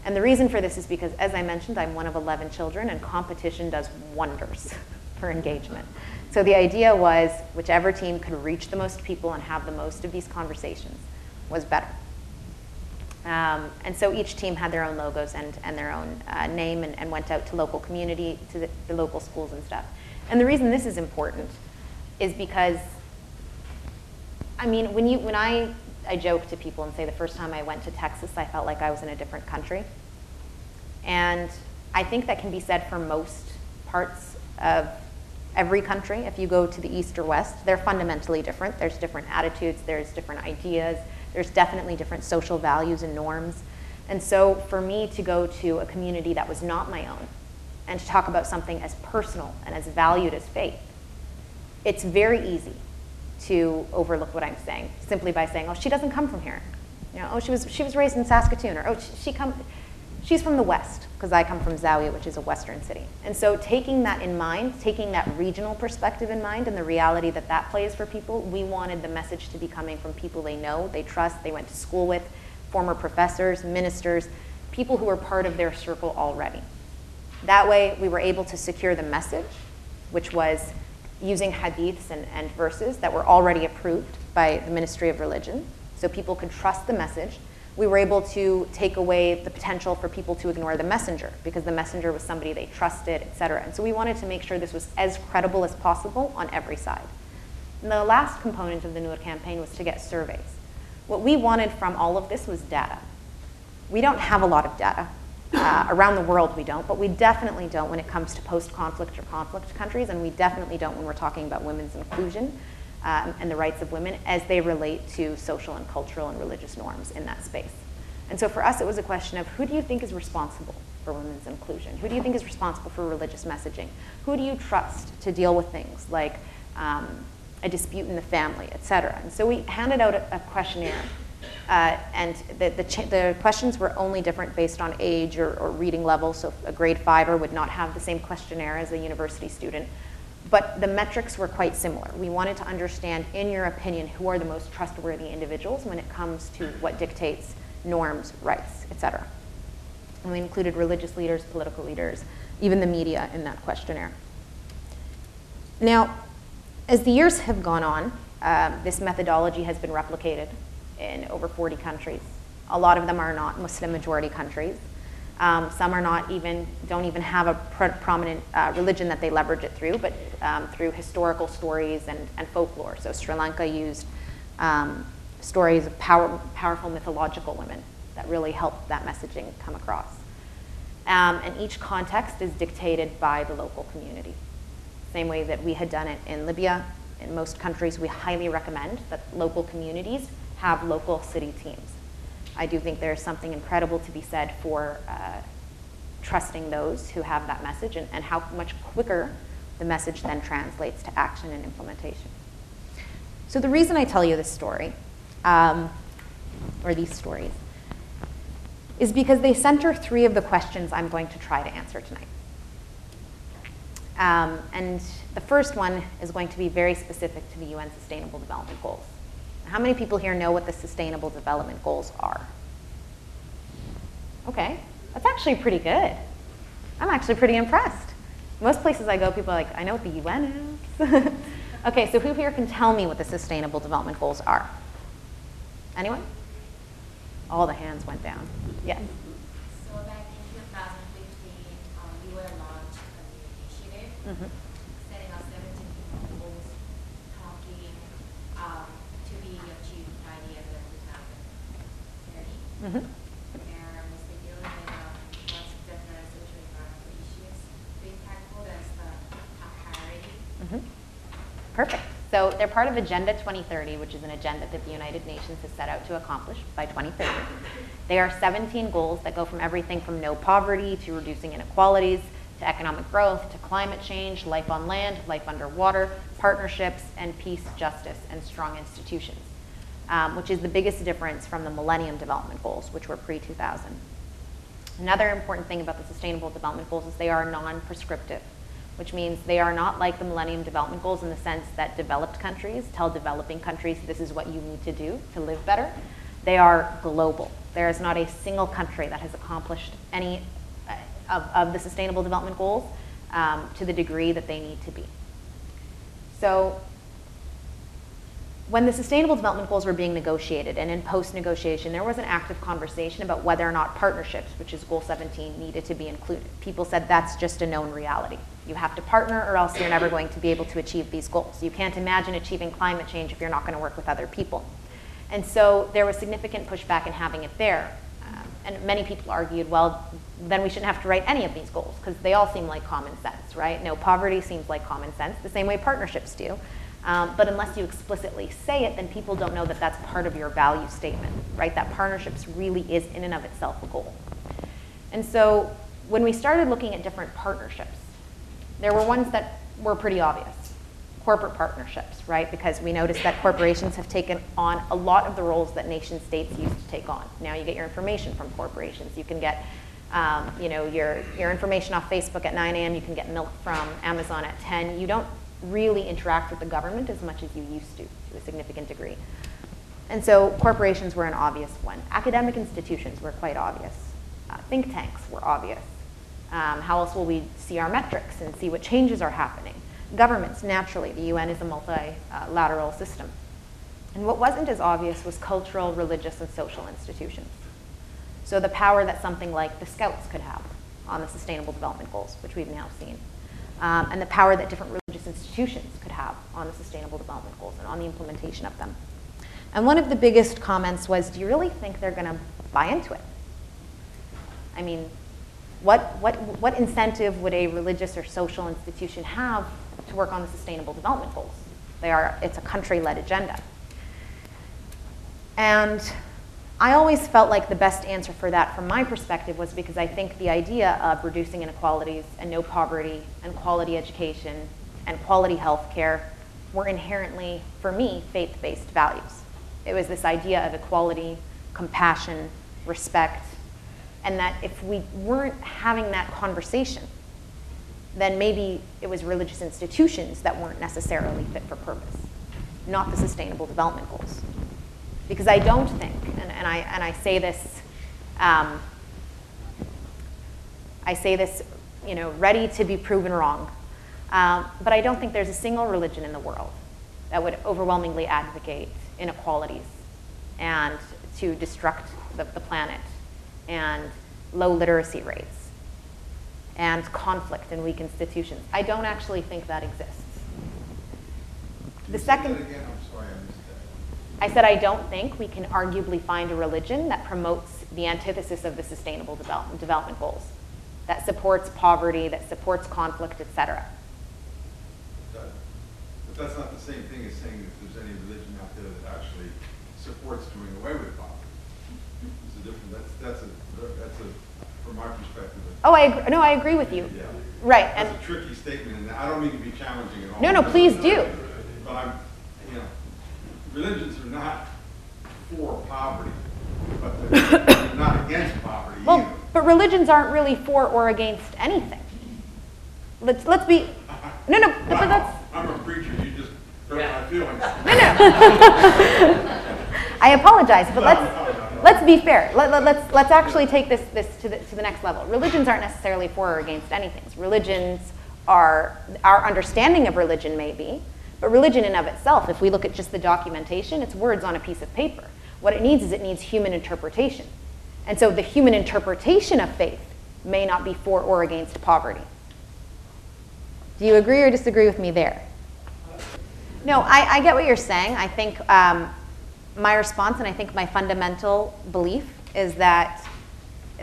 And the reason for this is because, as I mentioned, I'm one of eleven children, and competition does wonders for engagement. So the idea was whichever team could reach the most people and have the most of these conversations was better. Um, and so each team had their own logos and, and their own uh, name and, and went out to local community, to the, the local schools and stuff. And the reason this is important is because, I mean, when, you, when I, I joke to people and say the first time I went to Texas, I felt like I was in a different country. And I think that can be said for most parts of every country. If you go to the East or West, they're fundamentally different. There's different attitudes, there's different ideas. There's definitely different social values and norms. And so for me to go to a community that was not my own and to talk about something as personal and as valued as faith, it's very easy to overlook what I'm saying simply by saying, oh, she doesn't come from here. You know, oh, she was, she was raised in Saskatoon, or oh, she come, she's from the West, because I come from Zawiya, which is a Western city. And so taking that in mind, taking that regional perspective in mind and the reality that that plays for people, we wanted the message to be coming from people they know, they trust, they went to school with, former professors, ministers, people who were part of their circle already. That way, we were able to secure the message, which was using hadiths and, and verses that were already approved by the Ministry of Religion, so people could trust the message. We were able to take away the potential for people to ignore the messenger, because the messenger was somebody they trusted, et cetera. And so we wanted to make sure this was as credible as possible on every side. And the last component of the Noor campaign was to get surveys. What we wanted from all of this was data. We don't have a lot of data. Uh, around the world we don't, but we definitely don't when it comes to post-conflict or conflict countries, and we definitely don't when we're talking about women's inclusion Um, and the rights of women as they relate to social and cultural and religious norms in that space. And so for us, it was a question of who do you think is responsible for women's inclusion? Who do you think is responsible for religious messaging? Who do you trust to deal with things like um, a dispute in the family, et cetera? And so we handed out a, a questionnaire, uh, and the, the, the questions were only different based on age or, or reading level, so a grade fiver would not have the same questionnaire as a university student. But the metrics were quite similar. We wanted to understand, in your opinion, who are the most trustworthy individuals when it comes to what dictates norms, rights, et cetera. And we included religious leaders, political leaders, even the media in that questionnaire. Now, as the years have gone on, um, this methodology has been replicated in over forty countries. A lot of them are not Muslim majority countries. Um, some are not even, don't even have a pr prominent uh, religion that they leverage it through, but um, through historical stories and, and folklore. So Sri Lanka used um, stories of power, powerful mythological women that really helped that messaging come across. Um, and each context is dictated by the local community. Same way that we had done it in Libya, in most countries we highly recommend that local communities have local city teams. I do think there's something incredible to be said for uh, trusting those who have that message, and, and how much quicker the message then translates to action and implementation. So the reason I tell you this story, um, or these stories, is because they center three of the questions I'm going to try to answer tonight. Um, and the first one is going to be very specific to the U N Sustainable Development Goals. How many people here know what the Sustainable Development Goals are? Okay, that's actually pretty good. I'm actually pretty impressed. Most places I go, people are like, I know what the U N is. Okay, so who here can tell me what the Sustainable Development Goals are? Anyone? All the hands went down. Yes. So back in twenty fifteen, um, we were launched a new initiative. Mm-hmm. Mm-hmm. And was the dealing with lots of different social and environmental issues being tackled as the top priority. Perfect. So they're part of Agenda twenty thirty, which is an agenda that the United Nations has set out to accomplish by twenty thirty. They are seventeen goals that go from everything from no poverty to reducing inequalities to economic growth to climate change, life on land, life underwater, partnerships, and peace, justice, and strong institutions. Um, which is the biggest difference from the Millennium Development Goals, which were pre two thousand. Another important thing about the Sustainable Development Goals is they are non-prescriptive, which means they are not like the Millennium Development Goals in the sense that developed countries tell developing countries this is what you need to do to live better. They are global. There is not a single country that has accomplished any of, of the Sustainable Development Goals um, to the degree that they need to be. So when the Sustainable Development Goals were being negotiated and in post-negotiation, there was an active conversation about whether or not partnerships, which is Goal seventeen, needed to be included. People said that's just a known reality. You have to partner or else you're never going to be able to achieve these goals. You can't imagine achieving climate change if you're not going to work with other people. And so there was significant pushback in having it there. Um, and many people argued, well, then we shouldn't have to write any of these goals because they all seem like common sense, right? No, poverty seems like common sense, the same way partnerships do. Um, but unless you explicitly say it, then people don't know that that's part of your value statement, right? That partnerships really is in and of itself a goal. And so when we started looking at different partnerships, there were ones that were pretty obvious. Corporate partnerships, right? Because we noticed that corporations have taken on a lot of the roles that nation states used to take on. Now you get your information from corporations. You can get um, you know, your, your information off Facebook at nine A M You can get milk from Amazon at ten. You don't really interact with the government as much as you used to, to a significant degree. And so corporations were an obvious one. Academic institutions were quite obvious. Uh, think tanks were obvious. Um, how else will we see our metrics and see what changes are happening? Governments, naturally. The U N is a multilateral system. And what wasn't as obvious was cultural, religious, and social institutions. So the power that something like the Scouts could have on the Sustainable Development Goals, which we've now seen, um, and the power that different religious institutions could have on the Sustainable Development Goals and on the implementation of them. And one of the biggest comments was, do you really think they're going to buy into it? I mean, what, what, what incentive would a religious or social institution have to work on the Sustainable Development Goals? They are, it's a country-led agenda. And I always felt like the best answer for that from my perspective was because I think the idea of reducing inequalities and no poverty and quality education and quality health care were inherently, for me, faith-based values. It was this idea of equality, compassion, respect, and that if we weren't having that conversation, then maybe it was religious institutions that weren't necessarily fit for purpose, not the Sustainable Development Goals. Because I don't think, and, and, I, and I say this, um, I say this, you know, ready to be proven wrong, um, but I don't think there's a single religion in the world that would overwhelmingly advocate inequalities and to destruct the, the planet and low literacy rates and conflict and weak institutions. I don't actually think that exists. The second, that again? I'm sorry, I, I said I don't think we can arguably find a religion that promotes the antithesis of the Sustainable Development, development Goals, that supports poverty, that supports conflict, et cetera. That, but that's not the same thing as saying that there's any religion out there that actually supports doing away with poverty. It's a different, that's, that's, a, that's a, from my perspective, Oh, I agree. No, I agree with you. Yeah. Right. That's and a tricky statement, and I don't mean to be challenging at all. No, no, please do. But I'm, you know, religions are not for poverty, but they're, they're not against poverty well, either. But religions aren't really for or against anything. Let's let's be. No, no. Wow. But that's, I'm a preacher. You just hurt yeah. my feelings. No, no. I apologize, but no, let's. No, no. Let's be fair. Let, let, let's, let's actually take this, this to, the, to the next level. Religions aren't necessarily for or against anything. Religions are, our understanding of religion may be, but religion in of itself, if we look at just the documentation, it's words on a piece of paper. What it needs is it needs human interpretation. And so the human interpretation of faith may not be for or against poverty. Do you agree or disagree with me there? No, I, I get what you're saying. I think um, my response, and I think my fundamental belief, is that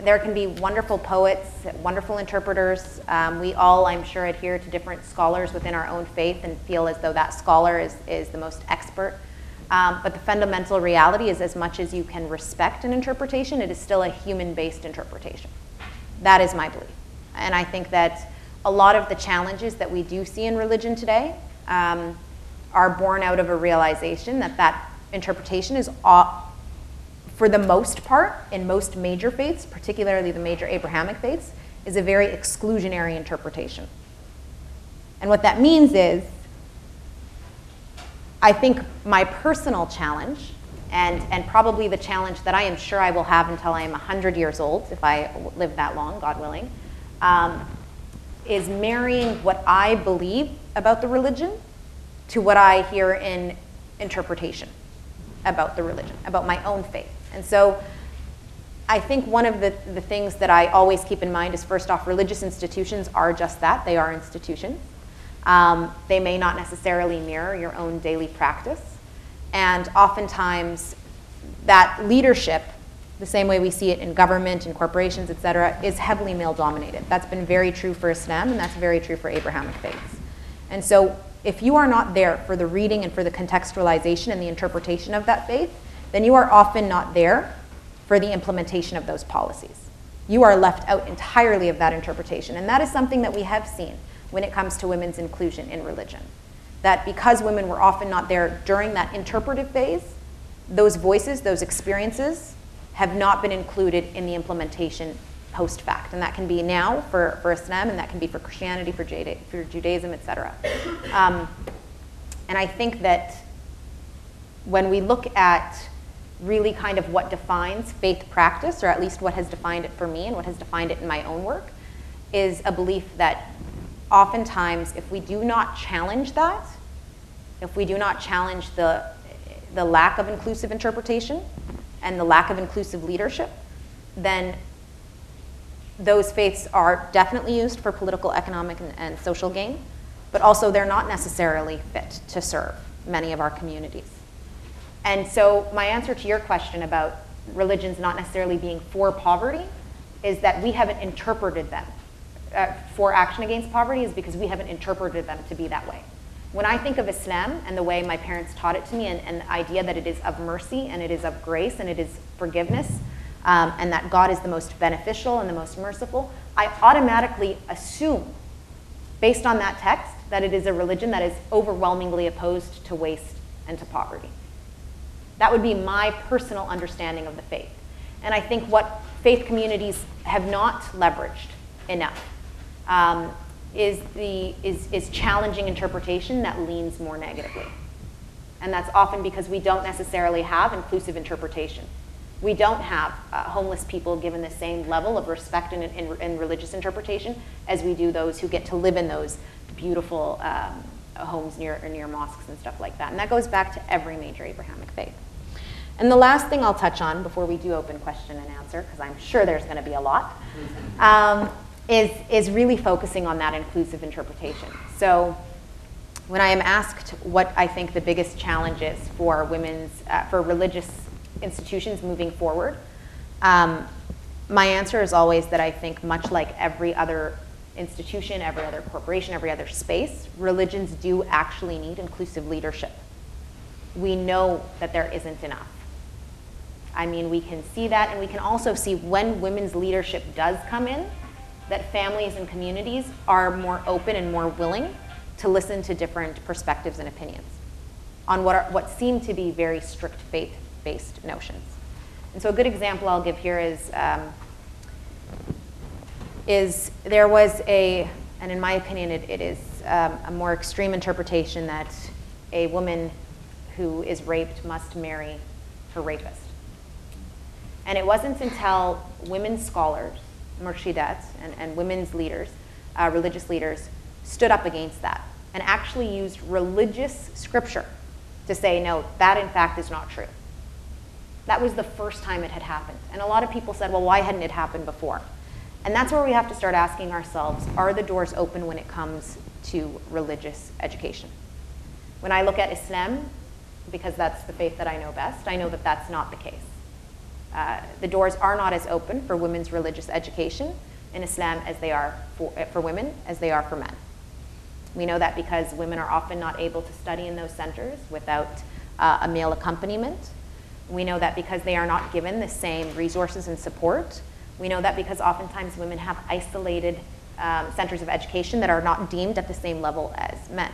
there can be wonderful poets, wonderful interpreters. Um, we all, I'm sure, adhere to different scholars within our own faith and feel as though that scholar is, is the most expert. Um, but the fundamental reality is as much as you can respect an interpretation, it is still a human-based interpretation. That is my belief. And I think that a lot of the challenges that we do see in religion today um, are born out of a realization that that interpretation is, for the most part, in most major faiths, particularly the major Abrahamic faiths, is a very exclusionary interpretation. And what that means is, I think my personal challenge, and, and probably the challenge that I am sure I will have until I am one hundred years old, if I live that long, God willing, um, is marrying what I believe about the religion to what I hear in interpretation about the religion, about my own faith. And so I think one of the, the things that I always keep in mind is, first off, religious institutions are just that. They are institutions. Um, they may not necessarily mirror your own daily practice. And oftentimes, that leadership, the same way we see it in government and corporations, et cetera, is heavily male-dominated. That's been very true for Islam, and that's very true for Abrahamic faiths. And so if you are not there for the reading and for the contextualization and the interpretation of that faith, then you are often not there for the implementation of those policies. You are left out entirely of that interpretation. And that is something that we have seen when it comes to women's inclusion in religion. That because women were often not there during that interpretive phase, those voices, those experiences have not been included in the implementation post fact. And that can be now for, for Islam, and that can be for Christianity, for, Juda for Judaism, et cetera. Um, and I think that when we look at really kind of what defines faith practice, or at least what has defined it for me and what has defined it in my own work, is a belief that oftentimes if we do not challenge that, if we do not challenge the, the lack of inclusive interpretation and the lack of inclusive leadership, then those faiths are definitely used for political, economic, and, and social gain, but also they're not necessarily fit to serve many of our communities. And so my answer to your question about religions not necessarily being for poverty is that we haven't interpreted them uh, for action against poverty is because we haven't interpreted them to be that way. When I think of Islam and the way my parents taught it to me, and, and the idea that it is of mercy and it is of grace and it is forgiveness, um, and that God is the most beneficial and the most merciful, I automatically assume, based on that text, that it is a religion that is overwhelmingly opposed to waste and to poverty. That would be my personal understanding of the faith. And I think what faith communities have not leveraged enough um, is, the, is, is challenging interpretation that leans more negatively. And that's often because we don't necessarily have inclusive interpretation. We don't have uh, homeless people given the same level of respect in, in, in religious interpretation as we do those who get to live in those beautiful um, homes near, or near mosques and stuff like that. And that goes back to every major Abrahamic faith. And the last thing I'll touch on before we do open question and answer, because I'm sure there's going to be a lot, um, is, is really focusing on that inclusive interpretation. So when I am asked what I think the biggest challenge is for women's, uh, for religious institutions moving forward, um, my answer is always that I think, much like every other institution, every other corporation, every other space, religions do actually need inclusive leadership. We know that there isn't enough. I mean, we can see that, and we can also see when women's leadership does come in, that families and communities are more open and more willing to listen to different perspectives and opinions on what, are, what seem to be very strict faith-based notions. And so a good example I'll give here is, um, is there was a, and in my opinion it, it is um, a more extreme interpretation that a woman who is raped must marry her rapist. And it wasn't until women scholars, murshidat, and, and women's leaders, uh, religious leaders, stood up against that and actually used religious scripture to say, no, that in fact is not true. That was the first time it had happened. And a lot of people said, well, why hadn't it happened before? And that's where we have to start asking ourselves, are the doors open when it comes to religious education? When I look at Islam, because that's the faith that I know best, I know that that's not the case. Uh, the doors are not as open for women's religious education in Islam as they are for, for women as they are for men. We know that because women are often not able to study in those centers without uh, a male accompaniment. We know that because they are not given the same resources and support. We know that because oftentimes women have isolated um, centers of education that are not deemed at the same level as men.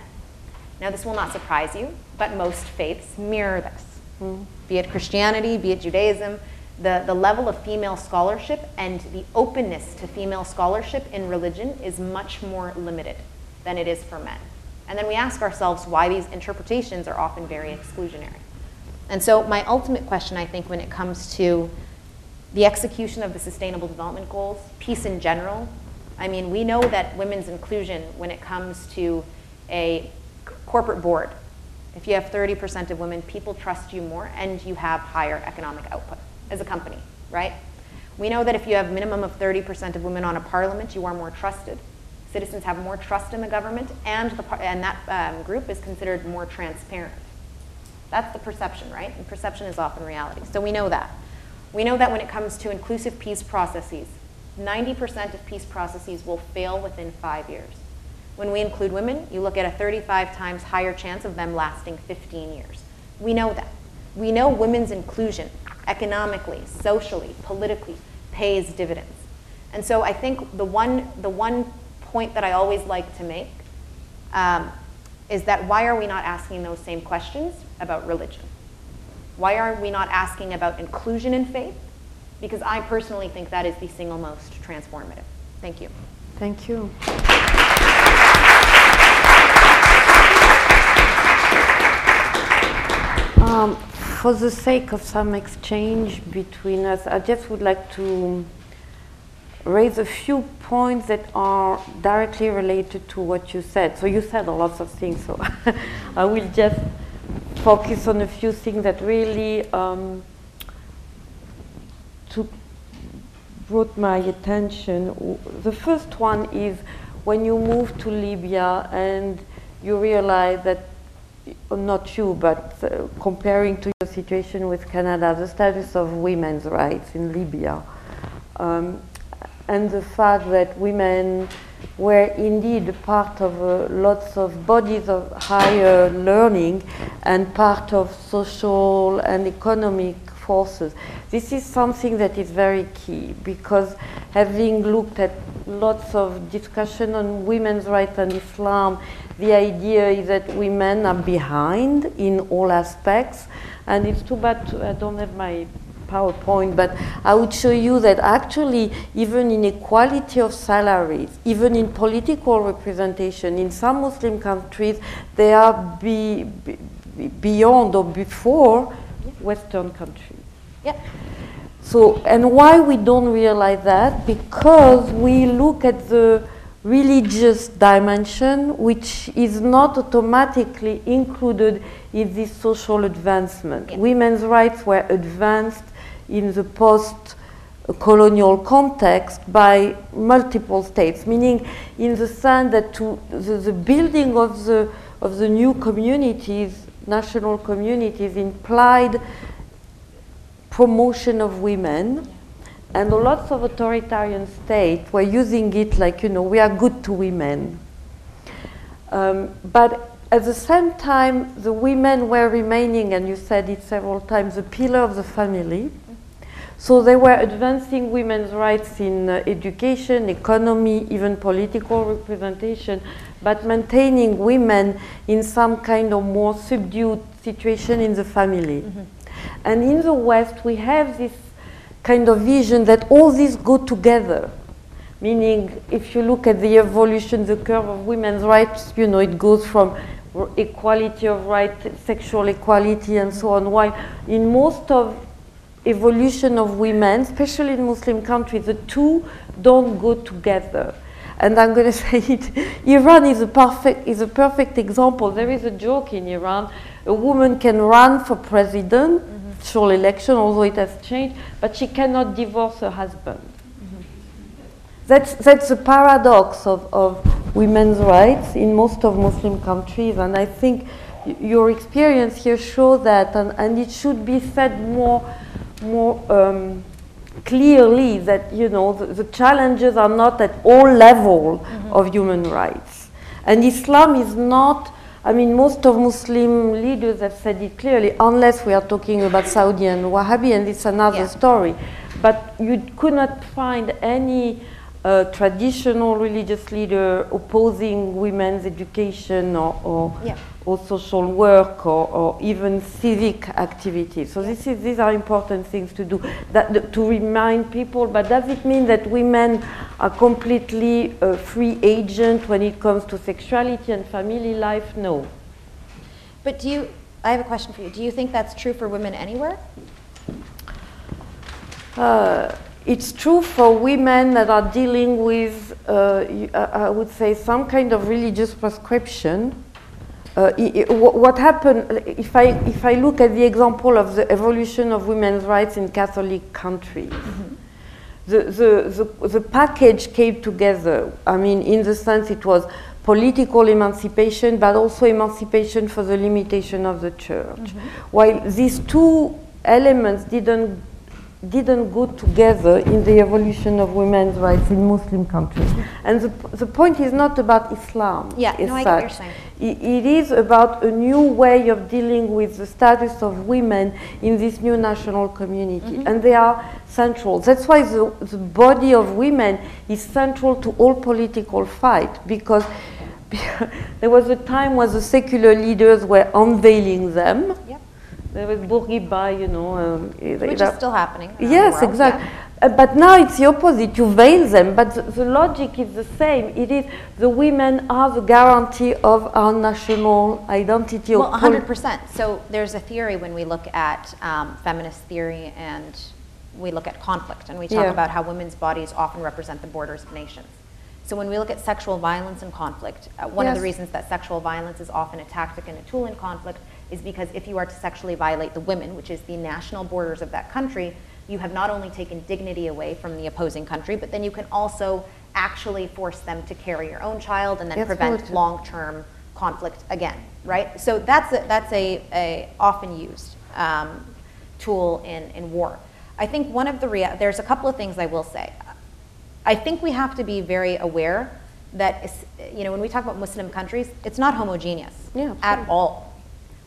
Now, this will not surprise you, but most faiths mirror this. Mm-hmm. Be it Christianity, be it Judaism, the, the level of female scholarship and the openness to female scholarship in religion is much more limited. than it is for men. And then we ask ourselves why these interpretations are often very exclusionary. And so my ultimate question, I think, when it comes to the execution of the Sustainable Development Goals, peace in general, I mean, we know that women's inclusion when it comes to a corporate board, if you have thirty percent of women, people trust you more and you have higher economic output as a company, right? We know that if you have a minimum of thirty percent of women on a parliament, you are more trusted. Citizens have more trust in the government, and, the par and that um, group is considered more transparent. That's the perception, right? And perception is often reality. So we know that. We know that when it comes to inclusive peace processes, ninety percent of peace processes will fail within five years. When we include women, you look at a thirty-five times higher chance of them lasting fifteen years. We know that. We know women's inclusion economically, socially, politically pays dividends. And so I think the one, the one point that I always like to make um, is that why are we not asking those same questions about religion? Why are we not asking about inclusion in faith? Because I personally think that is the single most transformative. Thank you. Thank you. Um, for the sake of some exchange between us, I just would like to raise a few points that are directly related to what you said. So you said a lot of things, so I will just focus on a few things that really um, took, brought my attention. The first one is when you move to Libya and you realize that, not you, but uh, comparing to your situation with Canada, the status of women's rights in Libya, um, and the fact that women were indeed part of uh, lots of bodies of higher learning and part of social and economic forces. This is something that is very key, because having looked at lots of discussion on women's rights and Islam, the idea is that women are behind in all aspects, and it's too bad to, I don't have my PowerPoint, but I would show you that actually even in equality of salaries, even in political representation, in some Muslim countries, they are be, be beyond or before yeah. Western countries. Yeah. So, and why we don't realize that? Because we look at the religious dimension, which is not automatically included in this social advancement. Yeah. Women's rights were advanced in the post-colonial context by multiple states, meaning in the sense that to the, the building of the, of the new communities, national communities, implied promotion of women. Yeah. And lots of authoritarian states were using it like, you know, we are good to women. Um, but at the same time, the women were remaining, and you said it several times, the pillar of the family. So they were advancing women's rights in uh, education, economy, even political representation, but maintaining women in some kind of more subdued situation in the family. Mm-hmm. And in the West, we have this kind of vision that all these go together. Meaning, if you look at the evolution, the curve of women's rights, you know, it goes from equality of rights, sexual equality, and so on. While in most of evolution of women, especially in Muslim countries, the two don't go together. And I'm going to say it, Iran is a perfect, is a perfect example. There is a joke in Iran, a woman can run for president, mm-hmm. election, although it has changed, but she cannot divorce her husband. That's, that's the paradox of, of women's rights in most of Muslim countries, and I think your experience here shows that, and, and it should be said more, more um, clearly that, you know, the, the challenges are not at all level mm-hmm. of human rights. And Islam is not, I mean, most of Muslim leaders have said it clearly, unless we are talking about Saudi and Wahhabi, and it's another yeah. story. But you could not find any Uh, traditional religious leader opposing women's education or, or, yeah. or social work, or, or even civic activities. So this is, these are important things to do, that, to remind people. But does it mean that women are completely uh, free agent when it comes to sexuality and family life? No. But do you, I have a question for you. Do you think that's true for women anywhere? Uh, It's true for women that are dealing with, uh, I would say, some kind of religious prescription. Uh, it, it, what happened, if I, if I look at the example of the evolution of women's rights in Catholic countries, mm-hmm. the, the, the, the package came together. I mean, in the sense it was political emancipation, but also emancipation for the limitation of the church. Mm-hmm. While these two elements didn't didn't go together in the evolution of women's rights in Muslim countries. And the, the point is not about Islam. Yeah, no, I get what you're saying. It, it is about a new way of dealing with the status of women in this new national community. Mm-hmm. And they are central. That's why the, the body of women is central to all political fight, because there was a time when the secular leaders were unveiling them. Yep. There was Bourguiba, you know. Um, Which is still happening. Yes, exactly. Yeah. Uh, but now it's the opposite. You veil them, but the, the logic is the same. It is the women are the guarantee of our national identity. Well, one hundred percent. So there's a theory when we look at um, feminist theory and we look at conflict, and we talk yeah. about how women's bodies often represent the borders of nations. So when we look at sexual violence and conflict, uh, one yes. of the reasons that sexual violence is often a tactic and a tool in conflict is because if you are to sexually violate the women, which is the national borders of that country, you have not only taken dignity away from the opposing country, but then you can also actually force them to carry your own child and then yes, prevent long-term conflict again, right? So that's a, that's a, a often used um, tool in, in war. I think one of the, rea there's a couple of things I will say. I think we have to be very aware that, you know, when we talk about Muslim countries, it's not homogeneous yeah, at all.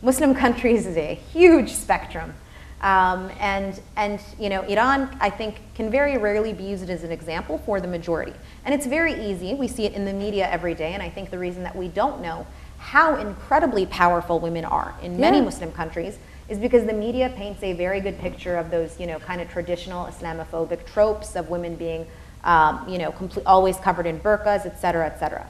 Muslim countries is a huge spectrum, um, and and you know Iran, I think, can very rarely be used as an example for the majority, and it's very easy. We see it in the media every day, and I think the reason that we don't know how incredibly powerful women are in yeah. many Muslim countries is because the media paints a very good picture of those you know kind of traditional Islamophobic tropes of women being um, you know complete, always covered in burqas, et cetera, et cetera.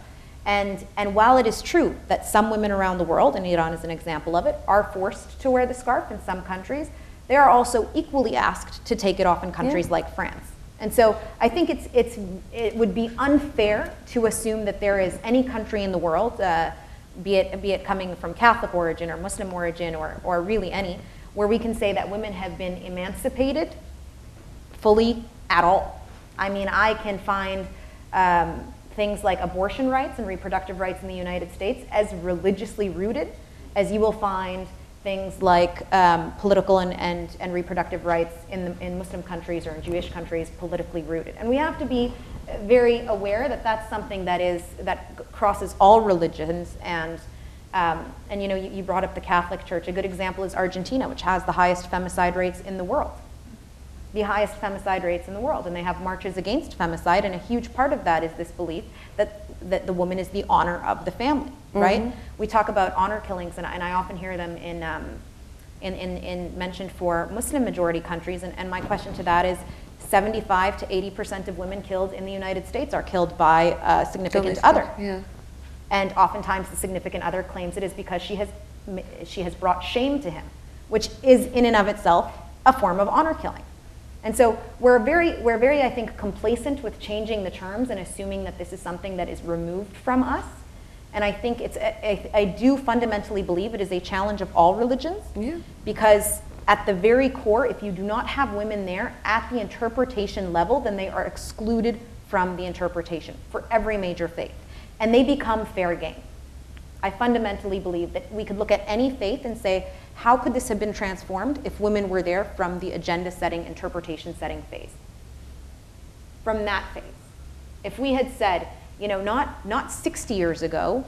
And, and while it is true that some women around the world, and Iran is an example of it, are forced to wear the scarf in some countries, they are also equally asked to take it off in countries yeah. like France. And so I think it's, it's, it would be unfair to assume that there is any country in the world, uh, be, it, be it coming from Catholic origin or Muslim origin or, or really any, where we can say that women have been emancipated fully at all. I mean, I can find um, things like abortion rights and reproductive rights in the United States as religiously rooted as you will find things like um, political and, and, and reproductive rights in, the, in Muslim countries or in Jewish countries politically rooted. And we have to be very aware that that's something that is that crosses all religions. And, um, and you know, you, you brought up the Catholic Church. A good example is Argentina, which has the highest femicide rates in the world. The highest femicide rates in the world, and they have marches against femicide, and a huge part of that is this belief that, that the woman is the honor of the family, mm-hmm. right? We talk about honor killings, and, and I often hear them in, um, in, in, in mentioned for Muslim majority countries, and, and my question to that is seventy-five to eighty percent of women killed in the United States are killed by a significant Domestic, other. Yeah. And oftentimes the significant other claims it is because she has, she has brought shame to him, which is in and of itself a form of honor killing. And so we're very, we're very, I think, complacent with changing the terms and assuming that this is something that is removed from us. And I think it's, I, I do fundamentally believe it is a challenge of all religions. Yeah. Because at the very core, if you do not have women there at the interpretation level, then they are excluded from the interpretation for every major faith. And they become fair game. I fundamentally believe that we could look at any faith and say, how could this have been transformed if women were there from the agenda setting, interpretation setting phase? From that phase. If we had said, you know, not, not sixty years ago,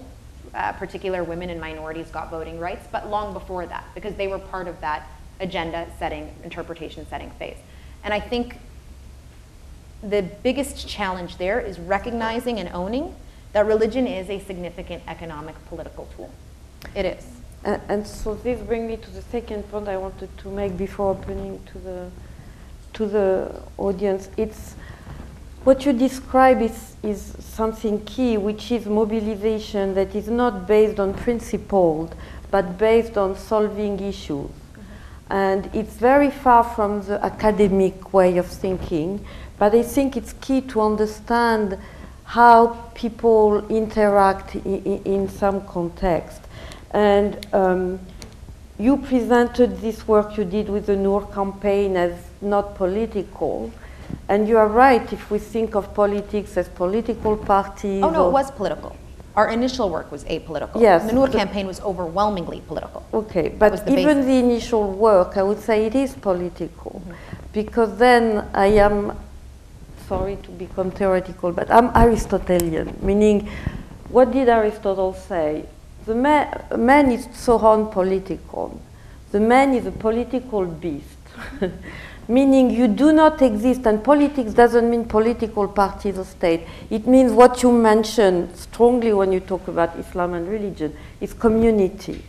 uh, particular women and minorities got voting rights, but long before that, because they were part of that agenda setting, interpretation setting phase. And I think the biggest challenge there is recognizing and owning that religion is a significant economic, political tool. It is. Uh, and so this brings me to the second point I wanted to make before opening to the to the audience. It's what you describe is is something key, which is mobilization that is not based on principle, but based on solving issues. Mm-hmm. And it's very far from the academic way of thinking, but I think it's key to understand how people interact in, in some context. And um, you presented this work you did with the Noor campaign as not political. And you are right, if we think of politics as political parties. Oh, no, it was political. Our initial work was apolitical. Yes. The Noor campaign was overwhelmingly political. Okay, but the even basis. the initial work, I would say it is political. Mm-hmm. Because then I am, sorry to become theoretical, but I'm Aristotelian, meaning what did Aristotle say? The man, man is sohon politikon. The man is a political beast, meaning you do not exist, and politics doesn't mean political parties or state. It means what you mention strongly when you talk about Islam and religion is community.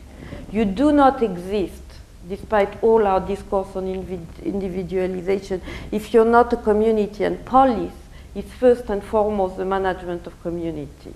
You do not exist, despite all our discourse on individualization, if you're not a community, and polis is first and foremost the management of community.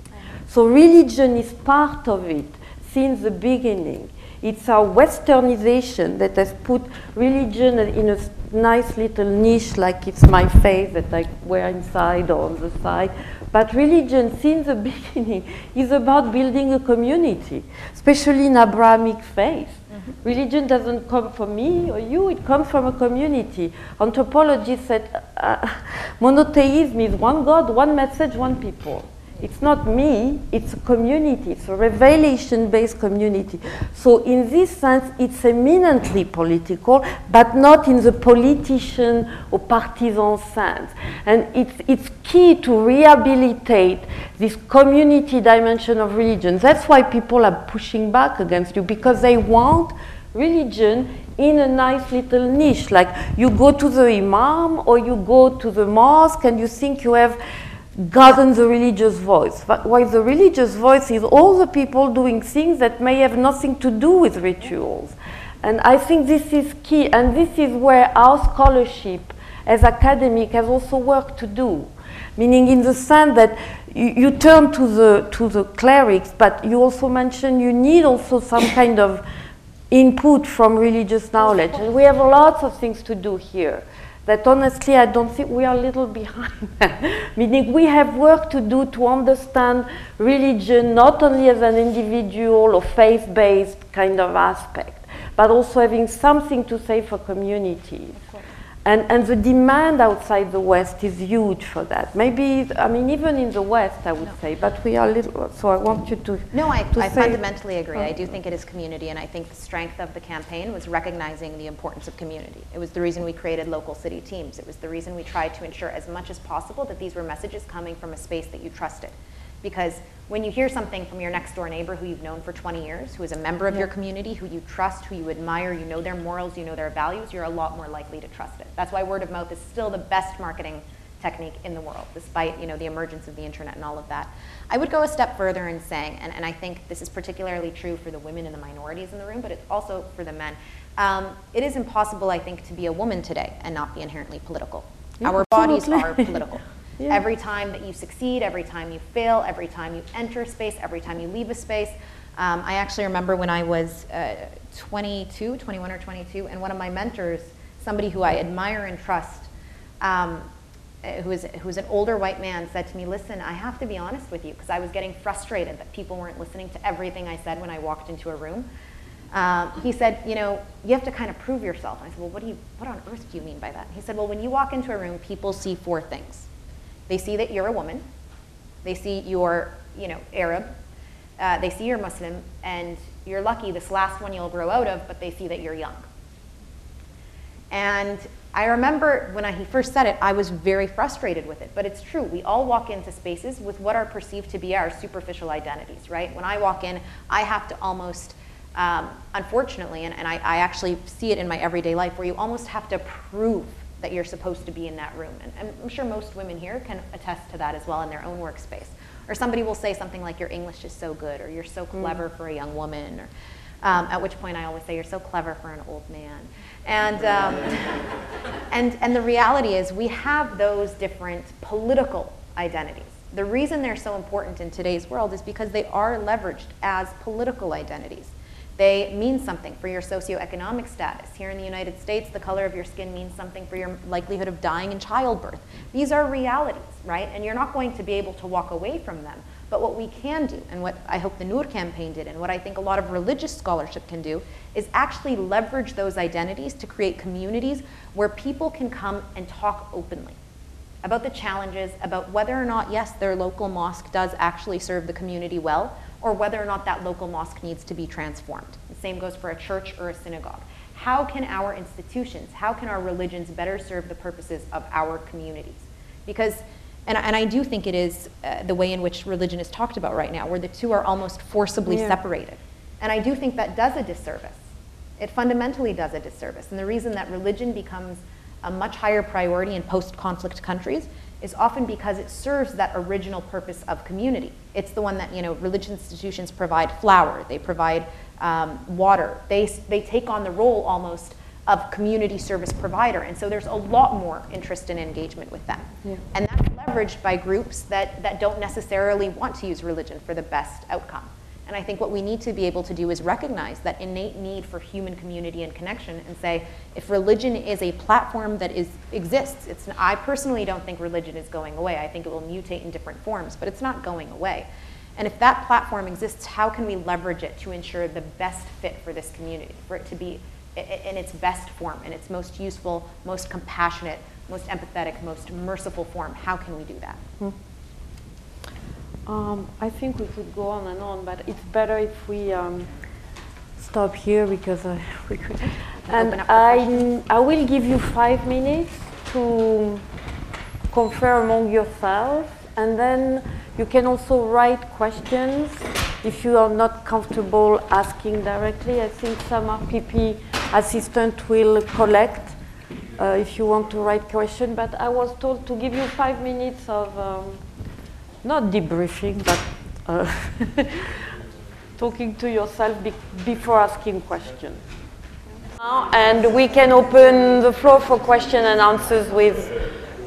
So religion is part of it since the beginning. It's our westernization that has put religion in a nice little niche, like it's my face that I wear inside or on the side. But religion since the beginning is about building a community, especially in Abrahamic faith. Mm-hmm. Religion doesn't come from me or you, it comes from a community. Anthropologists said uh, monotheism is one God, one message, one people. It's not me, it's a community, it's a revelation-based community. So in this sense, it's eminently political, but not in the politician or partisan sense. And it's, it's key to rehabilitate this community dimension of religion. That's why people are pushing back against you, because they want religion in a nice little niche. Like you go to the imam or you go to the mosque and you think you have gotten the religious voice. But why the religious voice is all the people doing things that may have nothing to do with rituals. And I think this is key, and this is where our scholarship as academic has also work to do. Meaning in the sense that you, you turn to the, to the clerics, but you also mention you need also some kind of input from religious knowledge. And we have lots of things to do here. That honestly, I don't think we are a little behind. Meaning we have work to do to understand religion not only as an individual or faith-based kind of aspect, but also having something to say for communities. And, and the demand outside the West is huge for that. Maybe, I mean, even in the West, I would no. say, but we are little, so I want you to No, I, to I say fundamentally agree. I do think it is community, and I think the strength of the campaign was recognizing the importance of community. It was the reason we created local city teams. It was the reason we tried to ensure as much as possible that these were messages coming from a space that you trusted. Because when you hear something from your next door neighbor who you've known for twenty years, who is a member of yeah. your community, who you trust, who you admire, you know their morals, you know their values, you're a lot more likely to trust it. That's why word of mouth is still the best marketing technique in the world, despite you know, the emergence of the internet and all of that. I would go a step further in saying, and, and I think this is particularly true for the women and the minorities in the room, but it's also for the men. Um, it is impossible, I think, to be a woman today and not be inherently political. Yeah, Our absolutely. bodies are political. Yeah. Every time that you succeed, every time you fail, every time you enter a space, every time you leave a space. Um, I actually remember when I was uh, twenty-two, twenty-one or twenty-two, and one of my mentors, somebody who I admire and trust, um, who is, who is an older white man, said to me, listen, I have to be honest with you, because I was getting frustrated that people weren't listening to everything I said when I walked into a room. Um, he said, you know, you have to kind of prove yourself. And I said, well, what, do you, what on earth do you mean by that? And he said, well, when you walk into a room, people see four things. They see that you're a woman, they see you're, you know, Arab, uh, they see you're Muslim, and you're lucky this last one you'll grow out of, but they see that you're young. And I remember when I, he first said it, I was very frustrated with it, but it's true. We all walk into spaces with what are perceived to be our superficial identities, right? When I walk in, I have to almost, um, unfortunately, and, and I, I actually see it in my everyday life, where you almost have to prove that you're supposed to be in that room. And I'm sure most women here can attest to that as well in their own workspace. Or somebody will say something like, your English is so good, or you're so clever mm. for a young woman, or, um, at which point I always say, you're so clever for an old man. And, um, and, and the reality is we have those different political identities. The reason they're so important in today's world is because they are leveraged as political identities. They mean something for your socioeconomic status. Here in the United States, the color of your skin means something for your likelihood of dying in childbirth. These are realities, right? And you're not going to be able to walk away from them. But what we can do, and what I hope the Noor campaign did, and what I think a lot of religious scholarship can do, is actually leverage those identities to create communities where people can come and talk openly about the challenges, about whether or not, yes, their local mosque does actually serve the community well, or whether or not that local mosque needs to be transformed. The same goes for a church or a synagogue. How can our institutions, how can our religions better serve the purposes of our communities? Because, and, and I do think it is uh, the way in which religion is talked about right now, where the two are almost forcibly yeah. separated. And I do think that does a disservice. It fundamentally does a disservice. And the reason that religion becomes a much higher priority in post-conflict countries is often because it serves that original purpose of community. It's the one that, you know, religious institutions provide flour, they provide um, water, they, they take on the role almost of community service provider, and so there's a lot more interest and engagement with them. Yeah. And that's leveraged by groups that, that don't necessarily want to use religion for the best outcome. And I think what we need to be able to do is recognize that innate need for human community and connection and say, if religion is a platform that is, exists, it's, I personally don't think religion is going away. I think it will mutate in different forms, but it's not going away. And if that platform exists, how can we leverage it to ensure the best fit for this community, for it to be in its best form, in its most useful, most compassionate, most empathetic, most merciful form? How can we do that? Hmm. Um, I think we could go on and on, but it's better if we um, stop here because uh, we could. And I, I will give you five minutes to confer among yourselves, and then you can also write questions if you are not comfortable asking directly. I think some R P P assistant will collect uh, if you want to write question. But I was told to give you five minutes of. Um, Not debriefing, but uh, talking to yourself be before asking questions. Uh, and we can open the floor for question and answers with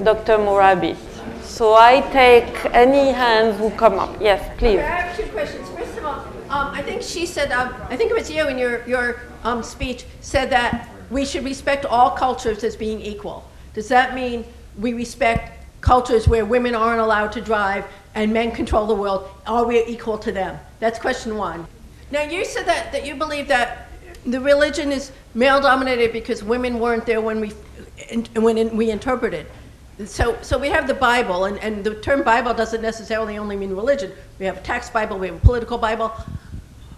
Doctor Murabit. So I take any hands who come up. Yes, please. Okay, I have two questions. First of all, um, I think she said, um, I think it was you in your, your um, speech, said that we should respect all cultures as being equal. Does that mean we respect cultures where women aren't allowed to drive and men control the world, are we equal to them? That's question one. Now you said that, that you believe that the religion is male dominated because women weren't there when we, when we interpreted. So, so we have the Bible, and, and the term Bible doesn't necessarily only mean religion. We have a text Bible, we have a political Bible.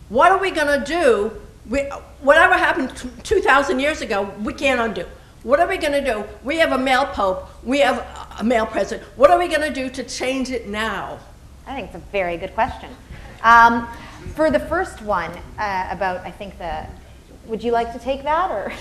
What are we gonna do? We, whatever happened two thousand years ago, we can't undo. What are we gonna do? We have a male pope, we have a male president. What are we gonna do to change it now? I think it's a very good question. Um, for the first one, uh, about, I think the, would you like to take that, or?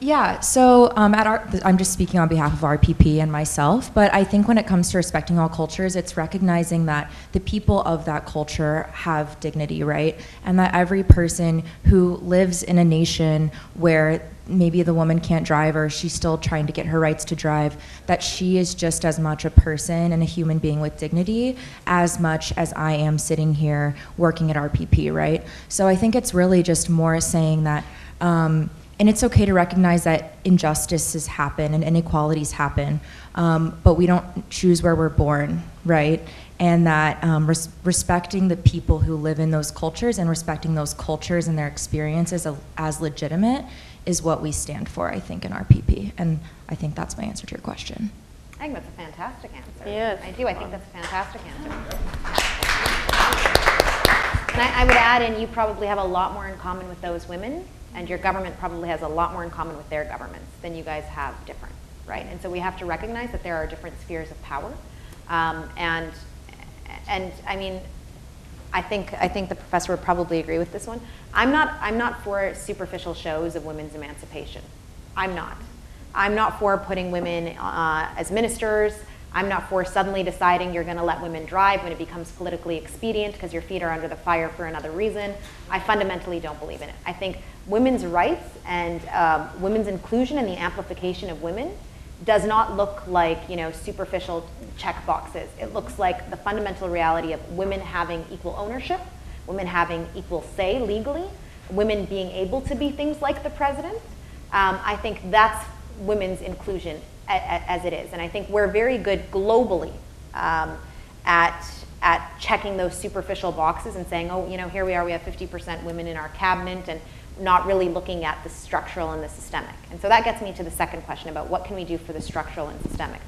Yeah, so um, at our, I'm just speaking on behalf of R P P and myself, but I think when it comes to respecting all cultures, it's recognizing that the people of that culture have dignity, right? And that every person who lives in a nation where maybe the woman can't drive or she's still trying to get her rights to drive, that she is just as much a person and a human being with dignity as much as I am sitting here working at R P P, right? So I think it's really just more saying that, um, and it's okay to recognize that injustices happen and inequalities happen, um, but we don't choose where we're born, right? And that um, res respecting the people who live in those cultures and respecting those cultures and their experiences as, as legitimate is what we stand for, I think, in R P P. And I think that's my answer to your question. I think that's a fantastic answer. Yes. I do. I think that's a fantastic answer. And I, I would add in, you probably have a lot more in common with those women, and your government probably has a lot more in common with their governments than you guys have different, right? And so we have to recognize that there are different spheres of power. Um, and, and I mean, I think, I think the professor would probably agree with this one. I'm not, I'm not for superficial shows of women's emancipation. I'm not. I'm not for putting women uh, as ministers. I'm not for suddenly deciding you're going to let women drive when it becomes politically expedient because your feet are under the fire for another reason. I fundamentally don't believe in it. I think women's rights and um, women's inclusion and the amplification of women does not look like, you know, superficial check boxes. It looks like the fundamental reality of women having equal ownership, women having equal say legally, women being able to be things like the president. Um, I think that's women's inclusion as it is. And I think we're very good globally um, at, at checking those superficial boxes and saying, oh, you know, here we are, we have fifty percent women in our cabinet, and not really looking at the structural and the systemic. And so that gets me to the second question about what can we do for the structural and systemic.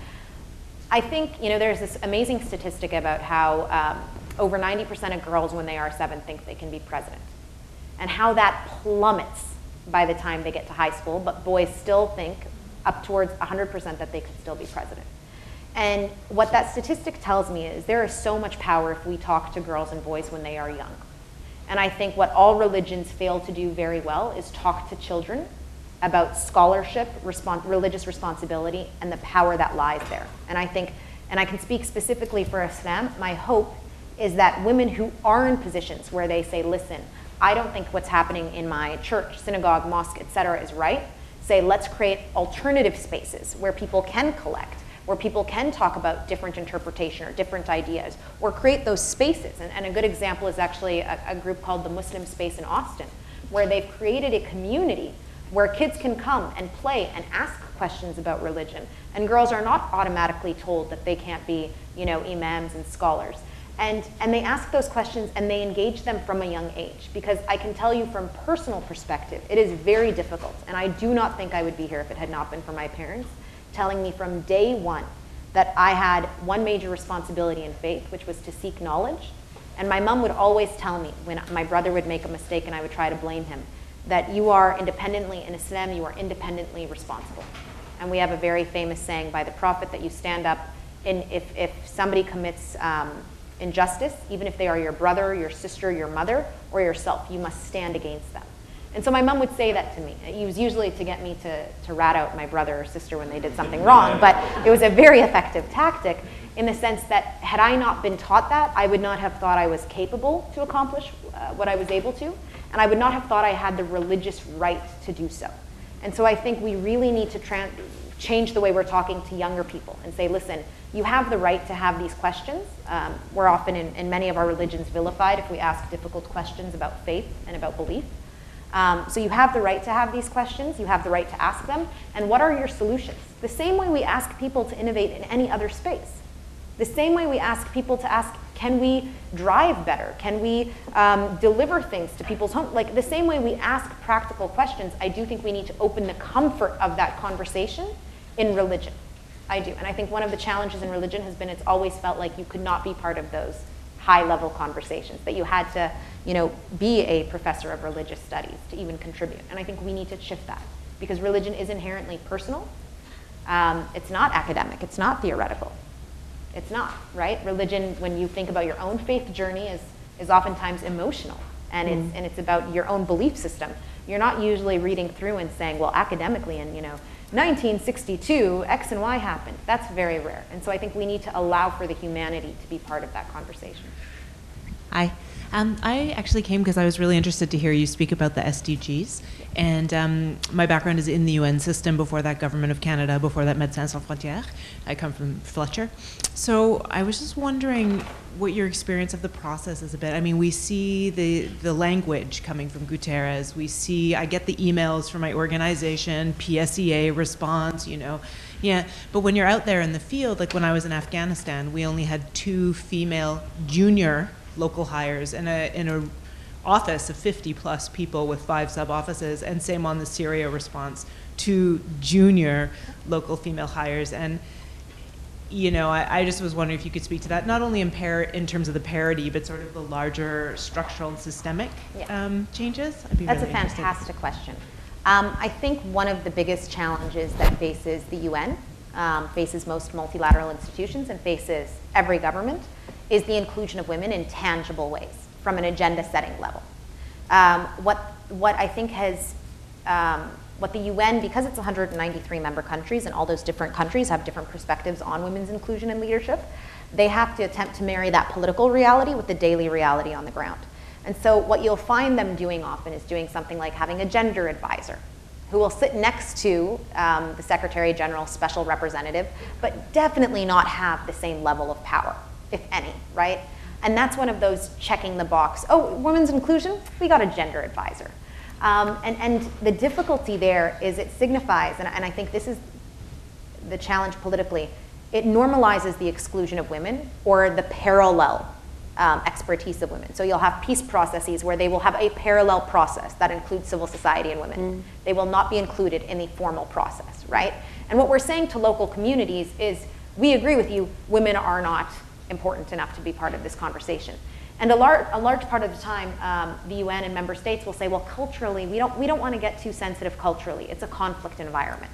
I think, you know, there's this amazing statistic about how um, over ninety percent of girls when they are seven think they can be president, and how that plummets by the time they get to high school, but boys still think up towards one hundred percent that they could still be president. And what that statistic tells me is there is so much power if we talk to girls and boys when they are young. And I think what all religions fail to do very well is talk to children about scholarship, respons- religious responsibility, and the power that lies there. And I think, and I can speak specifically for Islam, my hope is that women who are in positions where they say, listen, I don't think what's happening in my church, synagogue, mosque, et cetera, is right, say, let's create alternative spaces where people can collect, where people can talk about different interpretation or different ideas, or create those spaces. And, and a good example is actually a, a group called the Muslim Space in Austin, where they've created a community where kids can come and play and ask questions about religion. And girls are not automatically told that they can't be, you know, imams and scholars. And, and they ask those questions and they engage them from a young age. Because I can tell you from personal perspective, it is very difficult. And I do not think I would be here if it had not been for my parents telling me from day one that I had one major responsibility in faith, which was to seek knowledge. And my mom would always tell me when my brother would make a mistake and I would try to blame him, that you are independently, in Islam, you are independently responsible. And we have a very famous saying by the Prophet that you stand up in, if, if somebody commits um, injustice, even if they are your brother, your sister, your mother, or yourself, you must stand against them. And so my mom would say that to me. It was usually to get me to, to rat out my brother or sister when they did something wrong, but it was a very effective tactic in the sense that had I not been taught that, I would not have thought I was capable to accomplish uh, what I was able to, and I would not have thought I had the religious right to do so. And so I think we really need to tra- change the way we're talking to younger people and say, listen, you have the right to have these questions. Um, we're often in, in many of our religions vilified if we ask difficult questions about faith and about belief. Um, so you have the right to have these questions, you have the right to ask them, and what are your solutions? The same way we ask people to innovate in any other space. The same way we ask people to ask, can we drive better? Can we um, deliver things to people's homes? Like the same way we ask practical questions, I do think we need to open the comfort of that conversation in religion. I do, and I think one of the challenges in religion has been it's always felt like you could not be part of those high-level conversations, that you had to, you know, be a professor of religious studies to even contribute. And I think we need to shift that because religion is inherently personal. Um, it's not academic. It's not theoretical. It's not, right? Religion, when you think about your own faith journey, is, is oftentimes emotional. And, mm-hmm. it's, and it's about your own belief system. You're not usually reading through and saying, well, academically in, you know, nineteen sixty-two, X and Y happened. That's very rare. And so I think we need to allow for the humanity to be part of that conversation. Hi. Um, I actually came because I was really interested to hear you speak about the S D Gs. And um, my background is in the U N system, before that Government of Canada, before that Médecins Sans Frontières. I come from Fletcher. So I was just wondering what your experience of the process is a bit. I mean, we see the, the language coming from Guterres. We see, I get the emails from my organization, P S E A response, you know. Yeah, but when you're out there in the field, like when I was in Afghanistan, we only had two female junior local hires in a in a office of fifty plus people with five sub offices, and same on the Syria response, to junior local female hires. And you know, I, I just was wondering if you could speak to that, not only in par in terms of the parity, but sort of the larger structural and systemic yeah. um, changes. I'd be That's really a fantastic question. Um, I think one of the biggest challenges that faces the U N, um, faces most multilateral institutions, and faces every government, is the inclusion of women in tangible ways from an agenda setting level. Um, what, what I think has um, what the U N, because it's one hundred ninety-three member countries and all those different countries have different perspectives on women's inclusion and leadership, they have to attempt to marry that political reality with the daily reality on the ground. And so what you'll find them doing often is doing something like having a gender advisor who will sit next to um, the Secretary General's special representative, but definitely not have the same level of power, if any, right? And that's one of those checking the box, oh, women's inclusion, we got a gender advisor. Um, and, and the difficulty there is it signifies, and, and I think this is the challenge politically, it normalizes the exclusion of women or the parallel um, expertise of women. So you'll have peace processes where they will have a parallel process that includes civil society and women. Mm. They will not be included in the formal process, right? And what we're saying to local communities is, we agree with you, women are not important enough to be part of this conversation. And a large, a large part of the time, um, the U N and member states will say, well, culturally, we don't, we don't want to get too sensitive culturally. It's a conflict environment.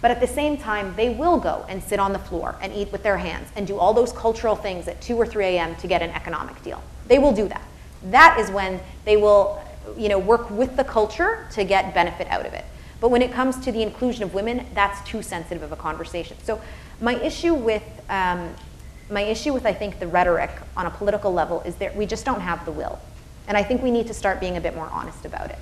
But at the same time, they will go and sit on the floor and eat with their hands and do all those cultural things at two or three A M to get an economic deal. They will do that. That is when they will, you know, work with the culture to get benefit out of it. But when it comes to the inclusion of women, that's too sensitive of a conversation. So my issue with, um, my issue with, I think, the rhetoric on a political level is that we just don't have the will. And I think we need to start being a bit more honest about it.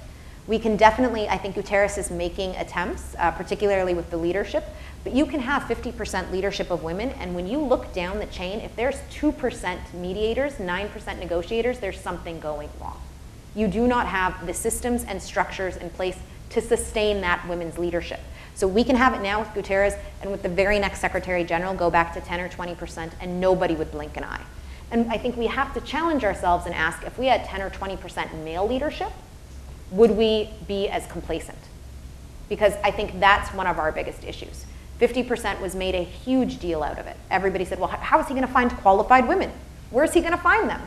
We can definitely, I think Guterres is making attempts, uh, particularly with the leadership, but you can have fifty percent leadership of women, and when you look down the chain, if there's two percent mediators, nine percent negotiators, there's something going wrong. You do not have the systems and structures in place to sustain that women's leadership. So we can have it now with Guterres, and with the very next Secretary General, go back to ten or twenty percent, and nobody would blink an eye. And I think we have to challenge ourselves and ask, if we had ten or twenty percent male leadership, would we be as complacent? Because I think that's one of our biggest issues. fifty percent was made a huge deal out of it. Everybody said, well, how is he gonna find qualified women? Where is he gonna find them?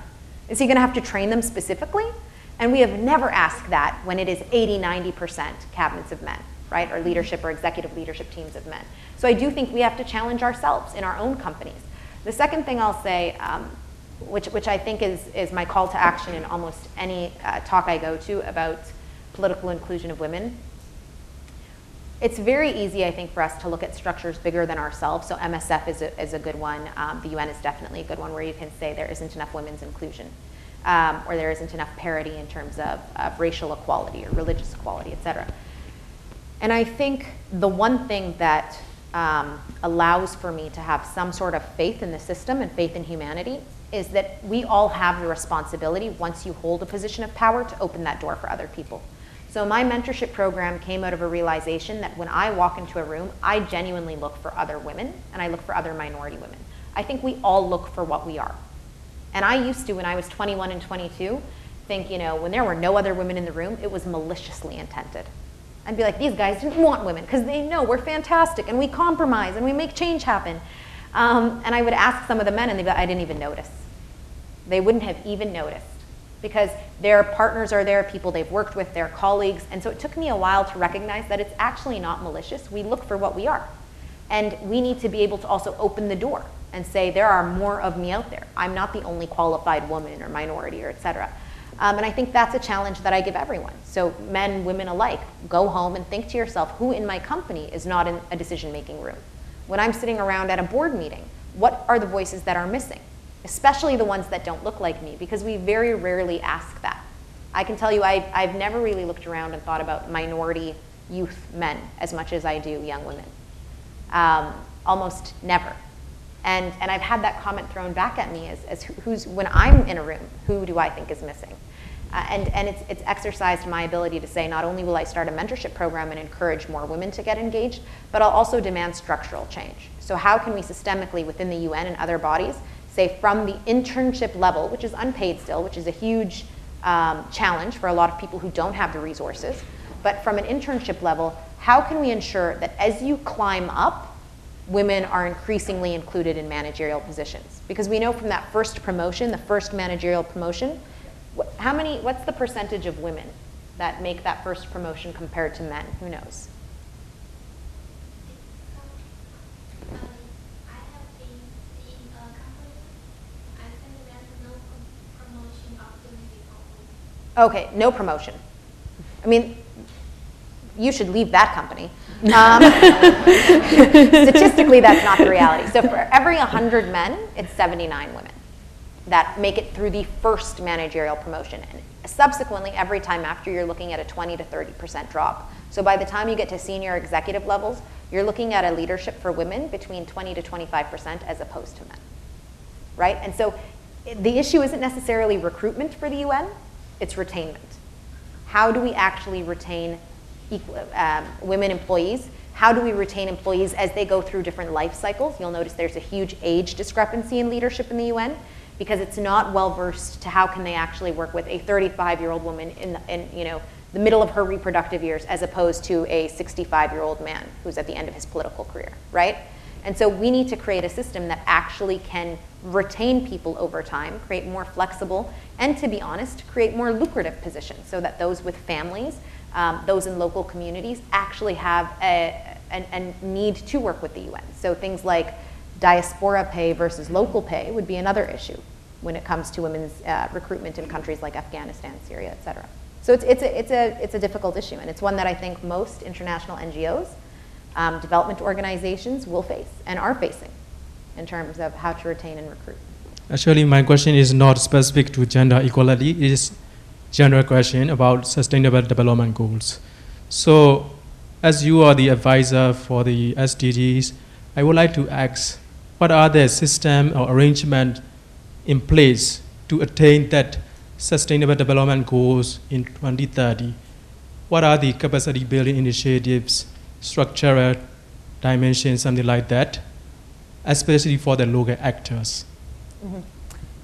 Is he gonna have to train them specifically? And we have never asked that when it is eighty, ninety percent cabinets of men, right? Or leadership or executive leadership teams of men. So I do think we have to challenge ourselves in our own companies. The second thing I'll say, um, Which, which I think is, is my call to action in almost any uh, talk I go to about political inclusion of women. It's very easy, I think, for us to look at structures bigger than ourselves. So M S F is a, is a good one. Um, the U N is definitely a good one where you can say there isn't enough women's inclusion um, or there isn't enough parity in terms of, of racial equality or religious equality, et cetera. And I think the one thing that um, allows for me to have some sort of faith in the system and faith in humanity is that we all have the responsibility, once you hold a position of power, to open that door for other people. So my mentorship program came out of a realization that when I walk into a room, I genuinely look for other women, and I look for other minority women. I think we all look for what we are. And I used to, when I was twenty-one and twenty-two, think, you know, when there were no other women in the room, it was maliciously intended. I'd be like, these guys didn't want women, because they know we're fantastic, and we compromise, and we make change happen. Um, and I would ask some of the men, and they'd be like, I didn't even notice. They wouldn't have even noticed because their partners are there, people they've worked with, their colleagues. And so it took me a while to recognize that it's actually not malicious. We look for what we are. And we need to be able to also open the door and say, there are more of me out there. I'm not the only qualified woman or minority or et cetera. Um, and I think that's a challenge that I give everyone. So men, women alike, go home and think to yourself, who in my company is not in a decision-making room? When I'm sitting around at a board meeting, what are the voices that are missing? Especially the ones that don't look like me, because we very rarely ask that. I can tell you I've, I've never really looked around and thought about minority youth men as much as I do young women. Um, almost never. And, and I've had that comment thrown back at me as, as who's, when I'm in a room, who do I think is missing? Uh, and and it's, it's exercised my ability to say, not only will I start a mentorship program and encourage more women to get engaged, but I'll also demand structural change. So how can we systemically within the U N and other bodies say from the internship level, which is unpaid still, which is a huge um, challenge for a lot of people who don't have the resources, but from an internship level, how can we ensure that as you climb up, women are increasingly included in managerial positions? Because we know from that first promotion, the first managerial promotion, how many, what's the percentage of women that make that first promotion compared to men? Who knows? Okay, no promotion. I mean, you should leave that company. Um, statistically, that's not the reality. So for every one hundred men, it's seventy-nine women that make it through the first managerial promotion. And subsequently, every time after, you're looking at a twenty to thirty percent drop. So by the time you get to senior executive levels, you're looking at a leadership for women between twenty to twenty-five percent as opposed to men, right? And so the issue isn't necessarily recruitment for the U N, it's retainment. How do we actually retain Equal, um, women employees? How do we retain employees as they go through different life cycles? You'll notice there's a huge age discrepancy in leadership in the U N because it's not well versed to how can they actually work with a thirty-five-year-old woman in, the, in you know, the middle of her reproductive years as opposed to a sixty-five-year-old man who's at the end of his political career, right? And so we need to create a system that actually can retain people over time, create more flexible, and to be honest, create more lucrative positions so that those with families, Um, those in local communities actually have a, a, a need to work with the U N. So things like diaspora pay versus local pay would be another issue when it comes to women's uh, recruitment in countries like Afghanistan, Syria, et cetera. So it's, it's, a, it's, a, it's a difficult issue, and it's one that I think most international N G Os, um, development organizations will face and are facing in terms of how to retain and recruit. Actually, my question is not specific to gender equality. It is general question about Sustainable Development Goals. So, as you are the advisor for the S D Gs, I would like to ask, what are the systems or arrangements in place to attain that Sustainable Development Goals in twenty thirty? What are the capacity building initiatives, structural dimensions, something like that, especially for the local actors? Mm-hmm.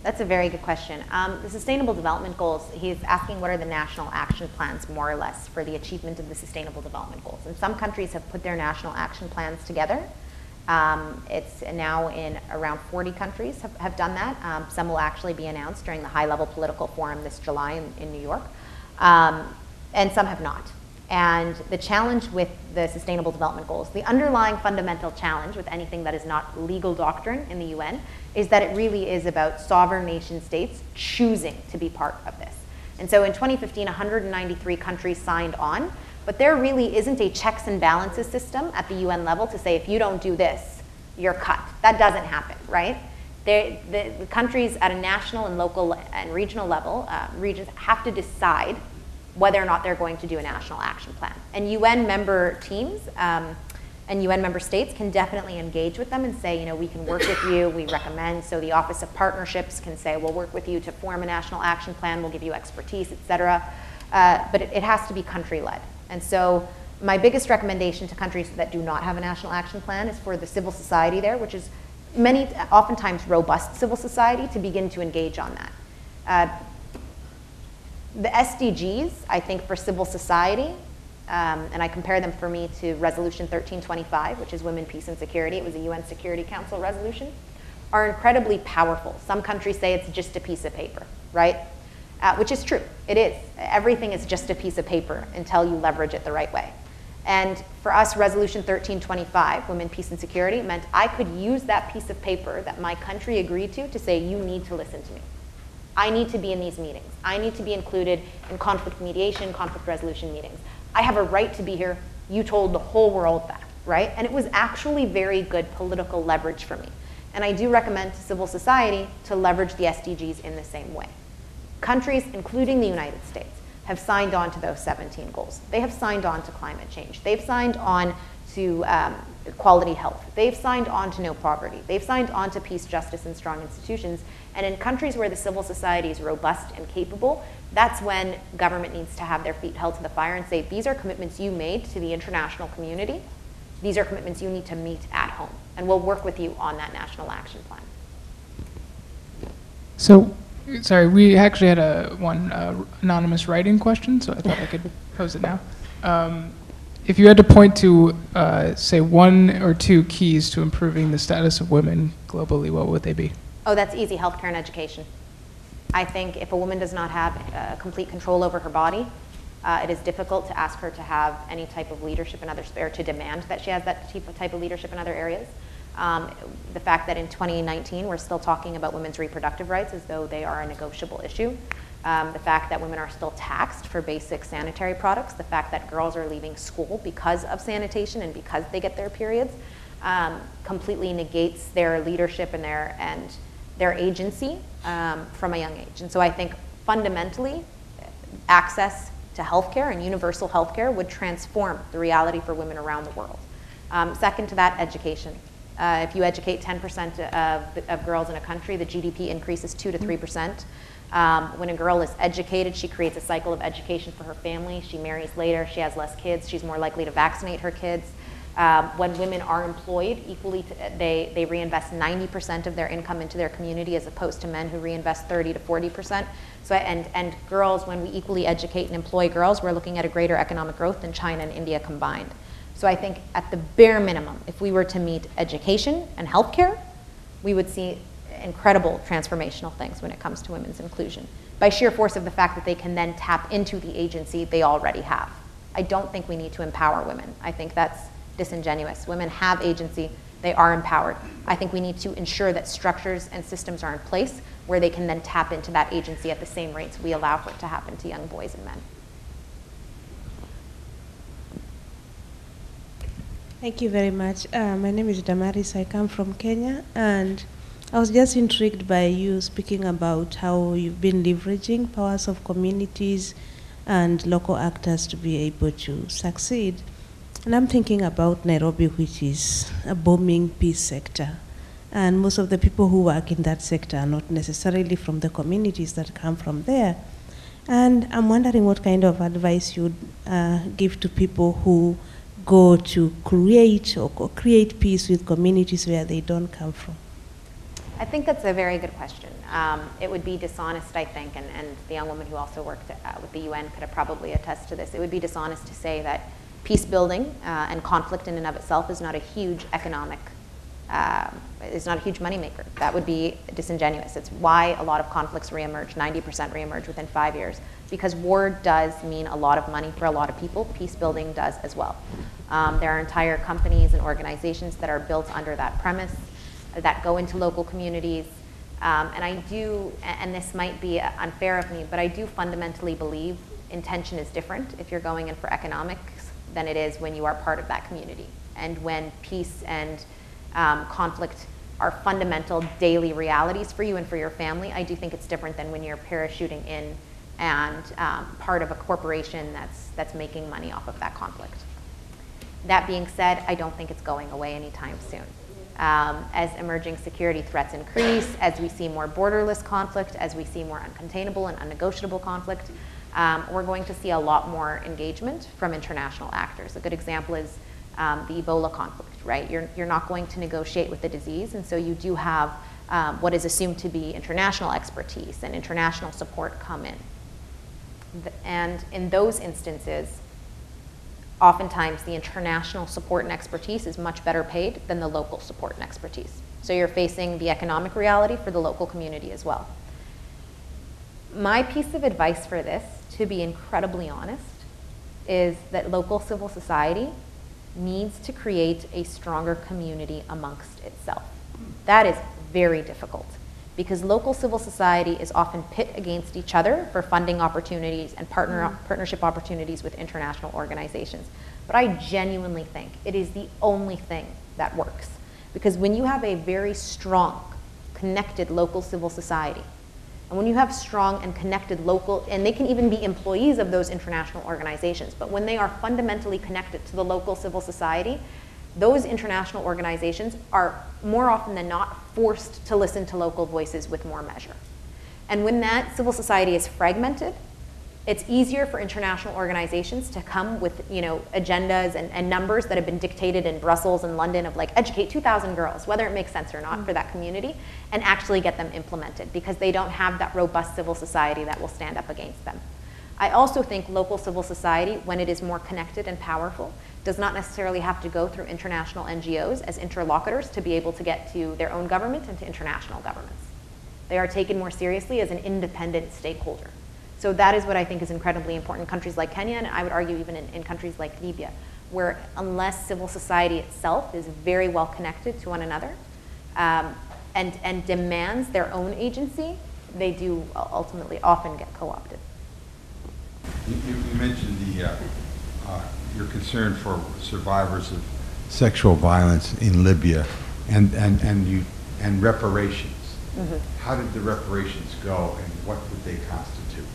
That's a very good question. Um, the Sustainable Development Goals, he's asking what are the national action plans, more or less, for the achievement of the Sustainable Development Goals. And some countries have put their national action plans together. Um, it's now in around forty countries have, have done that. Um, some will actually be announced during the high-level political forum this July in, in New York. Um, and some have not. And the challenge with the Sustainable Development Goals, the underlying fundamental challenge with anything that is not legal doctrine in the U N, is that it really is about sovereign nation states choosing to be part of this. And so in twenty fifteen, one hundred ninety-three countries signed on, but there really isn't a checks and balances system at the U N level to say, if you don't do this, you're cut. That doesn't happen, right? They, the, the countries at a national and local and regional level, uh, regions have to decide whether or not they're going to do a national action plan. And U N member teams um, and U N member states can definitely engage with them and say, you know, we can work with you, we recommend. So the Office of Partnerships can say, we'll work with you to form a national action plan, we'll give you expertise, et cetera. Uh, but it, it has to be country-led. And so my biggest recommendation to countries that do not have a national action plan is for the civil society there, which is many, oftentimes robust civil society, to begin to engage on that. Uh, The S D Gs, I think, for civil society, um, and I compare them for me to Resolution thirteen twenty-five, which is Women, Peace, and Security. It was a U N Security Council resolution, are incredibly powerful. Some countries say it's just a piece of paper, right? Uh, which is true. It is. Everything is just a piece of paper until you leverage it the right way. And for us, Resolution thirteen twenty-five, Women, Peace, and Security, meant I could use that piece of paper that my country agreed to to say, you need to listen to me. I need to be in these meetings. I need to be included in conflict mediation, conflict resolution meetings. I have a right to be here. You told the whole world that, right? And it was actually very good political leverage for me. And I do recommend to civil society to leverage the S D Gs in the same way. Countries, including the United States, have signed on to those seventeen goals. They have signed on to climate change. They've signed on to um, quality health. They've signed on to no poverty. They've signed on to peace, justice, and strong institutions. And in countries where the civil society is robust and capable, that's when government needs to have their feet held to the fire and say, these are commitments you made to the international community. These are commitments you need to meet at home. And we'll work with you on that national action plan. So, sorry, we actually had a one uh, anonymous writing question, so I thought I could pose it now. Um, if you had to point to, uh, say, one or two keys to improving the status of women globally, what would they be? Oh, that's easy, healthcare and education. I think if a woman does not have uh, complete control over her body, uh, it is difficult to ask her to have any type of leadership in other, or to demand that she has that type of leadership in other areas. Um, the fact that in twenty nineteen, we're still talking about women's reproductive rights as though they are a negotiable issue Um, the fact that women are still taxed for basic sanitary products, the fact that girls are leaving school because of sanitation and because they get their periods, um, completely negates their leadership and their, and their agency um, from a young age. And so I think fundamentally, access to healthcare and universal healthcare would transform the reality for women around the world. Um, second to that, education. Uh, if you educate ten percent of, of girls in a country, the G D P increases two to three percent. Um, when a girl is educated, she creates a cycle of education for her family. She marries later, she has less kids, she's more likely to vaccinate her kids. Um, when women are employed equally, to, they, they reinvest ninety percent of their income into their community as opposed to men who reinvest thirty to forty percent. So, and, and girls, when we equally educate and employ girls, we're looking at a greater economic growth than China and India combined. So I think at the bare minimum, if we were to meet education and healthcare, we would see incredible transformational things when it comes to women's inclusion, by sheer force of the fact that they can then tap into the agency they already have. I don't think we need to empower women. I think that's disingenuous. Women have agency, they are empowered. I think we need to ensure that structures and systems are in place where they can then tap into that agency at the same rates we allow for it to happen to young boys and men. Thank you very much. Uh, my name is Damaris, I come from Kenya, and I was just intrigued by you speaking about how you've been leveraging powers of communities and local actors to be able to succeed. And I'm thinking about Nairobi, which is a booming peace sector. And most of the people who work in that sector are not necessarily from the communities that come from there. And I'm wondering what kind of advice you'd uh, give to people who go to create or create peace with communities where they don't come from. I think that's a very good question. Um, it would be dishonest, I think, and, and the young woman who also worked at, uh, with the U N could have probably attest to this. It would be dishonest to say that peace building uh, and conflict in and of itself is not a huge economic, uh, is not a huge moneymaker. That would be disingenuous. It's why a lot of conflicts reemerge, ninety percent reemerge within five years, because war does mean a lot of money for a lot of people. Peace building does as well. Um, there are entire companies and organizations that are built under that premise, that go into local communities. Um, and I do, and this might be unfair of me, but I do fundamentally believe intention is different if you're going in for economics than it is when you are part of that community. And when peace and um, conflict are fundamental daily realities for you and for your family, I do think it's different than when you're parachuting in and um, part of a corporation that's, that's making money off of that conflict. That being said, I don't think it's going away anytime soon. Um, as emerging security threats increase, as we see more borderless conflict, as we see more uncontainable and unnegotiable conflict, um, we're going to see a lot more engagement from international actors. A good example is um, the Ebola conflict, right? You're, you're not going to negotiate with the disease, and so you do have um, what is assumed to be international expertise and international support come in. And in those instances, oftentimes the international support and expertise is much better paid than the local support and expertise. So you're facing the economic reality for the local community as well. My piece of advice for this, to be incredibly honest, is that local civil society needs to create a stronger community amongst itself. That is very difficult because local civil society is often pit against each other for funding opportunities and partner, mm. partnership opportunities with international organizations. But I genuinely think it is the only thing that works. Because when you have a very strong, connected local civil society, and when you have strong and connected local, and they can even be employees of those international organizations, but when they are fundamentally connected to the local civil society, those international organizations are more often than not forced to listen to local voices with more measure. And when that civil society is fragmented, it's easier for international organizations to come with, you know, agendas and, and numbers that have been dictated in Brussels and London of like, educate two thousand girls, whether it makes sense or not mm-hmm. for that community, and actually get them implemented because they don't have that robust civil society that will stand up against them. I also think local civil society, when it is more connected and powerful, does not necessarily have to go through international N G Os as interlocutors to be able to get to their own government and to international governments. They are taken more seriously as an independent stakeholder. So that is what I think is incredibly important in countries like Kenya, and I would argue even in, in countries like Libya, where unless civil society itself is very well connected to one another um, and, and demands their own agency, they do ultimately often get co-opted. You, you mentioned the, uh, uh, your concern for survivors of sexual violence in Libya, and, and, and, you, and reparations. Mm-hmm. How did the reparations go, and what would they constitute?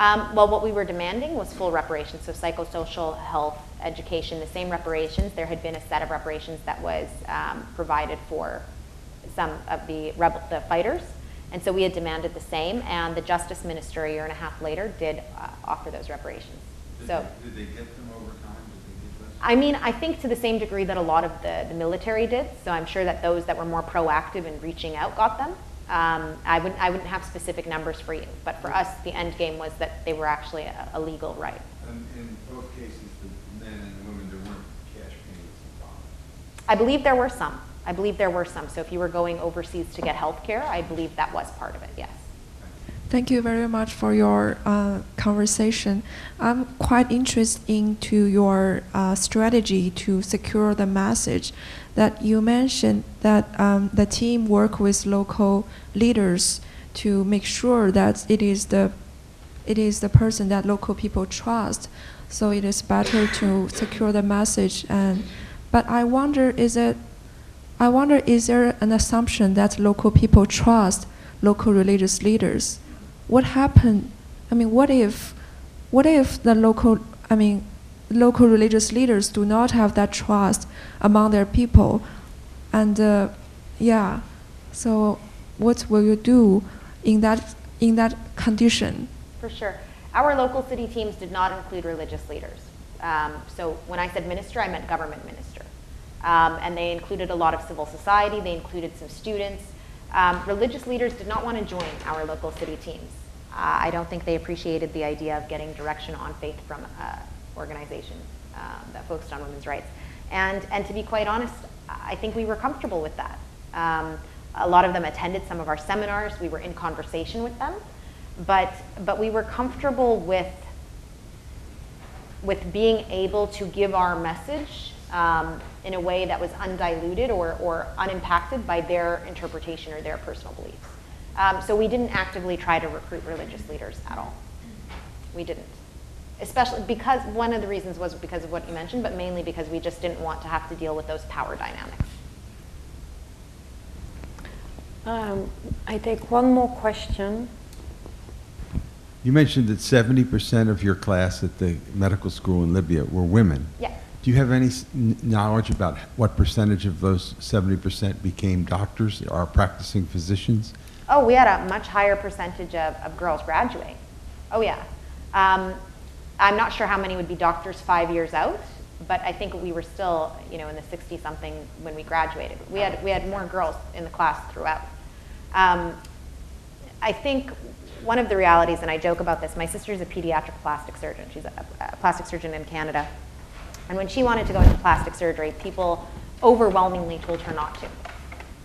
Um, well, what we were demanding was full reparations, so psychosocial, health, education, the same reparations. There had been a set of reparations that was um, provided for some of the rebel, the fighters, and so we had demanded the same, and the Justice Minister a year and a half later did uh, offer those reparations. Did, so, they, did they get them over time? I mean, I think to the same degree that a lot of the, the military did, so I'm sure that those that were more proactive in reaching out got them. Um, I, wouldn't, I wouldn't have specific numbers for you, but for us, the end game was that they were actually a, a legal right. And in both cases, the men and the women, there weren't cash payments involved? I believe there were some. I believe there were some. So if you were going overseas to get health care, I believe that was part of it, yes. Thank you very much for your uh, conversation. I'm quite interested into your uh, strategy to secure the message that you mentioned, that um, the team work with local leaders to make sure that it is the it is the person that local people trust. So it is better to secure the message. And but I wonder, is it? I wonder, is there an assumption that local people trust local religious leaders? What happened? I mean, what if, what if the local, I mean, local religious leaders do not have that trust among their people? And uh, yeah, so what will you do in that in that condition? For sure, our local city teams did not include religious leaders. Um, so when I said minister, I meant government minister, um, and they included a lot of civil society. They included some students. Um, religious leaders did not want to join our local city teams. Uh, I don't think they appreciated the idea of getting direction on faith from an organization um, that focused on women's rights. And, and to be quite honest, I think we were comfortable with that. Um, a lot of them attended some of our seminars. We were in conversation with them. But, but we were comfortable with, with being able to give our message Um, in a way that was undiluted or, or unimpacted by their interpretation or their personal beliefs. Um, so we didn't actively try to recruit religious leaders at all. We didn't. Especially because one of the reasons was because of what you mentioned, but mainly because we just didn't want to have to deal with those power dynamics. Um, I take one more question. You mentioned that seventy percent of your class at the medical school in Libya were women. Yeah. Do you have any knowledge about what percentage of those seventy percent became doctors or practicing physicians? Oh, we had a much higher percentage of, of girls graduating. Oh, yeah. Um, I'm not sure how many would be doctors five years out, but I think we were still, you know, in the sixty something when we graduated. We had, we had more girls in the class throughout. Um, I think one of the realities, and I joke about this, my sister's a pediatric plastic surgeon. She's a, a plastic surgeon in Canada. And when she wanted to go into plastic surgery, people overwhelmingly told her not to.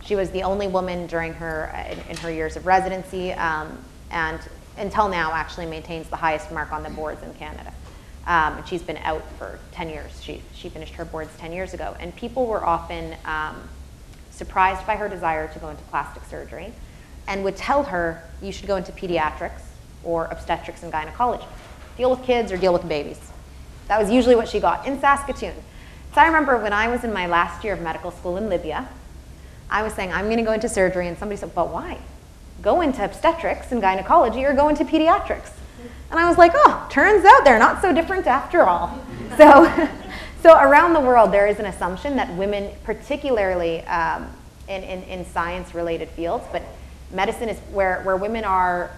She was the only woman during her, in, in her years of residency, um, and until now actually maintains the highest mark on the boards in Canada. Um, and she's been out for ten years. She, she finished her boards ten years ago. And people were often um, surprised by her desire to go into plastic surgery and would tell her, you should go into pediatrics or obstetrics and gynecology. Deal with kids or deal with babies. That was usually what she got in Saskatoon. So I remember when I was in my last year of medical school in Libya, I was saying, I'm going to go into surgery, and somebody said, but why? Go into obstetrics and gynecology or go into pediatrics. And I was like, oh, turns out they're not so different after all. so, so around the world, there is an assumption that women, particularly um, in, in, in science-related fields, but medicine is where, where women are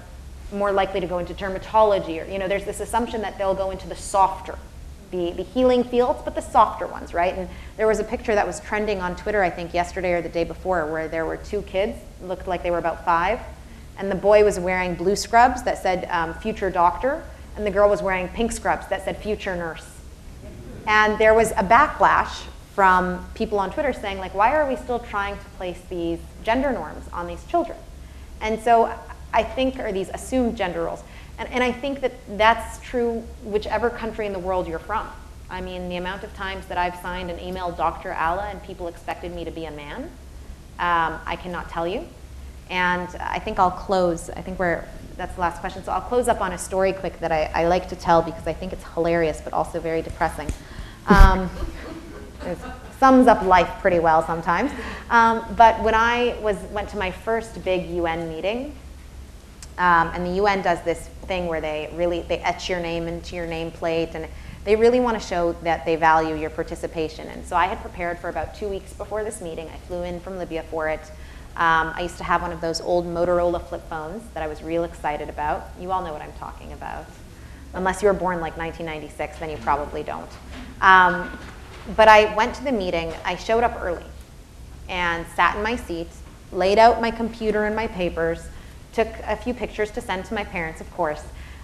more likely to go into dermatology, or you know, there's this assumption that they'll go into the softer, The, the healing fields, but the softer ones, right? And there was a picture that was trending on Twitter, I think, yesterday or the day before, where there were two kids, looked like they were about five, and the boy was wearing blue scrubs that said um, future doctor, and the girl was wearing pink scrubs that said future nurse. And there was a backlash from people on Twitter saying, like, why are we still trying to place these gender norms on these children? And so I think, or these assumed gender roles, And, and I think that that's true whichever country in the world you're from. I mean, the amount of times that I've signed an email, Doctor Alaa, and people expected me to be a man, um, I cannot tell you. And I think I'll close. I think we're, that's the last question. So I'll close up on a story quick that I, I like to tell because I think it's hilarious but also very depressing. Um, it sums up life pretty well sometimes. Um, but when I was, went to my first big U N meeting, um, and the U N does this thing where they really, they etch your name into your nameplate, and they really want to show that they value your participation. And so I had prepared for about two weeks before this meeting. I flew in from Libya for it. Um, I used to have one of those old Motorola flip phones that I was real excited about. You all know what I'm talking about. Unless you were born like nineteen ninety-six, then you probably don't. Um, but I went to the meeting. I showed up early and sat in my seat, laid out my computer and my papers, took a few pictures to send to my parents, of course.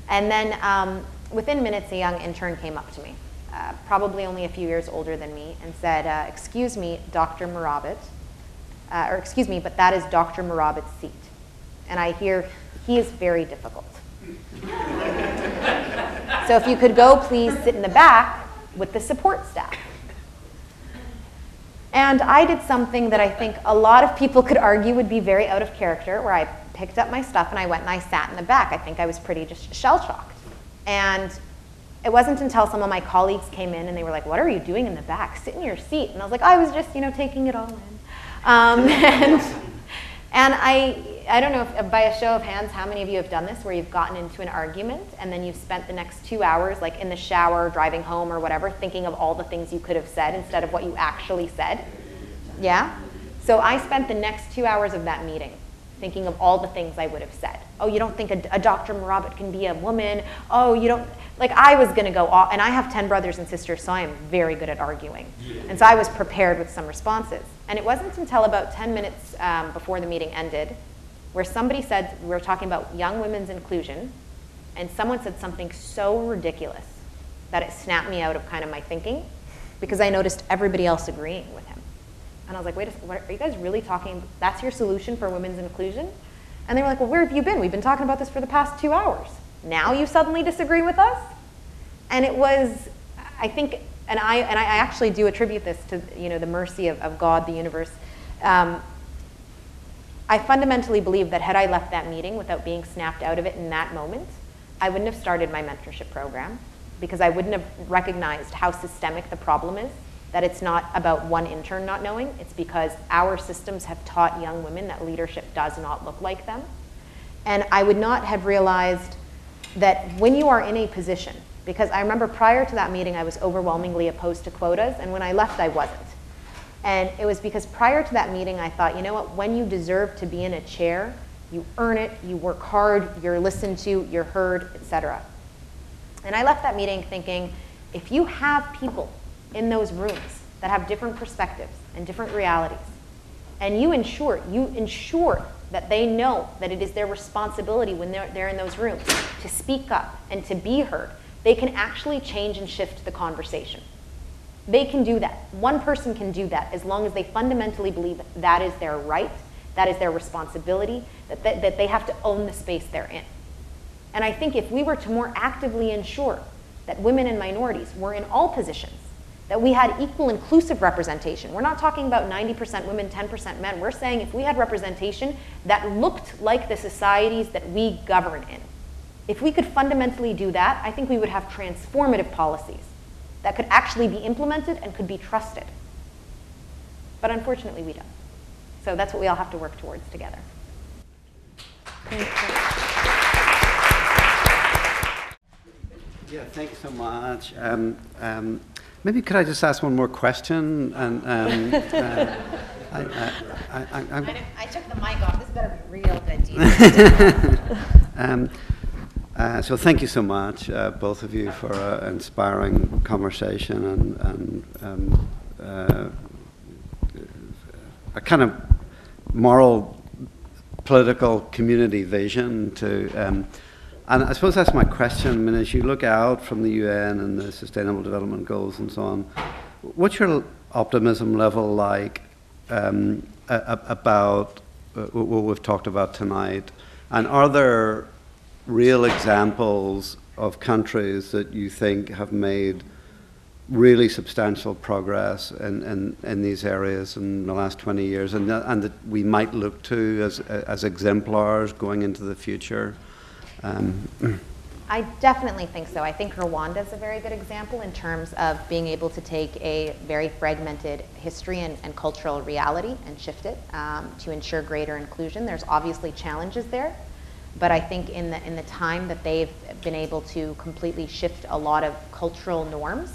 And then um, within minutes, a young intern came up to me, uh, probably only a few years older than me, and said, uh, excuse me, Doctor Murabit. Uh, or excuse me, but that is Doctor Murabit's seat. And I hear he is very difficult. So if you could go, please sit in the back with the support staff. And I did something that I think a lot of people could argue would be very out of character, where I picked up my stuff and I went and I sat in the back. I think I was pretty just shell-shocked. And it wasn't until some of my colleagues came in and they were like, what are you doing in the back? Sit in your seat. And I was like, I was just, you know, taking it all in. Um, and and I, I don't know, if, by a show of hands, how many of you have done this, where you've gotten into an argument and then you've spent the next two hours like in the shower, driving home or whatever, thinking of all the things you could have said instead of what you actually said? Yeah? So I spent the next two hours of that meeting thinking of all the things I would have said. Oh, you don't think a, a Doctor Murabit can be a woman? Oh, you don't, like I was going to go off, and I have ten brothers and sisters, so I am very good at arguing. And so I was prepared with some responses. And it wasn't until about ten minutes um, before the meeting ended where somebody said, we were talking about young women's inclusion, and someone said something so ridiculous that it snapped me out of kind of my thinking, because I noticed everybody else agreeing with him. And I was like, wait a second, what, are you guys really talking, that's your solution for women's inclusion? And they were like, well, where have you been? We've been talking about this for the past two hours. Now you suddenly disagree with us? And it was, I think, and I, and I actually do attribute this to, you know, the mercy of, of God, the universe. Um, I fundamentally believe that had I left that meeting without being snapped out of it in that moment, I wouldn't have started my mentorship program, because I wouldn't have recognized how systemic the problem is, that it's not about one intern not knowing. It's because our systems have taught young women that leadership does not look like them. And I would not have realized that when you are in a position, because I remember prior to that meeting, I was overwhelmingly opposed to quotas, and when I left, I wasn't. And it was because prior to that meeting, I thought, you know what, when you deserve to be in a chair, you earn it, you work hard, you're listened to, you're heard, et cetera. And I left that meeting thinking, if you have people in those rooms that have different perspectives and different realities, and you ensure, you ensure that they know that it is their responsibility when they're, they're in those rooms to speak up and to be heard, they can actually change and shift the conversation. They can do that. One person can do that as long as they fundamentally believe that is their right, that is their responsibility, that they, that they have to own the space they're in. And I think if we were to more actively ensure that women and minorities were in all positions, that we had equal inclusive representation. We're not talking about ninety percent women, ten percent men. We're saying if we had representation that looked like the societies that we govern in, if we could fundamentally do that, I think we would have transformative policies that could actually be implemented and could be trusted. But unfortunately, we don't. So that's what we all have to work towards together. Yeah, thanks so much. Um, um, Maybe could I just ask one more question? And um, uh, I, I, I, I, I took the mic off. This better be real good deal. um, uh, so thank you so much, uh, both of you, for an uh, inspiring conversation and, and um, uh, a kind of moral, political community vision to. Um, And I suppose that's my question. I mean, as you look out from the U N and the Sustainable Development Goals and so on, what's your optimism level like um, about what we've talked about tonight? And are there real examples of countries that you think have made really substantial progress in, in, in these areas in the last twenty years, and, and that we might look to as, as exemplars going into the future? Um, I definitely think so. I think Rwanda is a very good example in terms of being able to take a very fragmented history and, and cultural reality and shift it um, to ensure greater inclusion. There's obviously challenges there, but I think in the, in the time that they've been able to completely shift a lot of cultural norms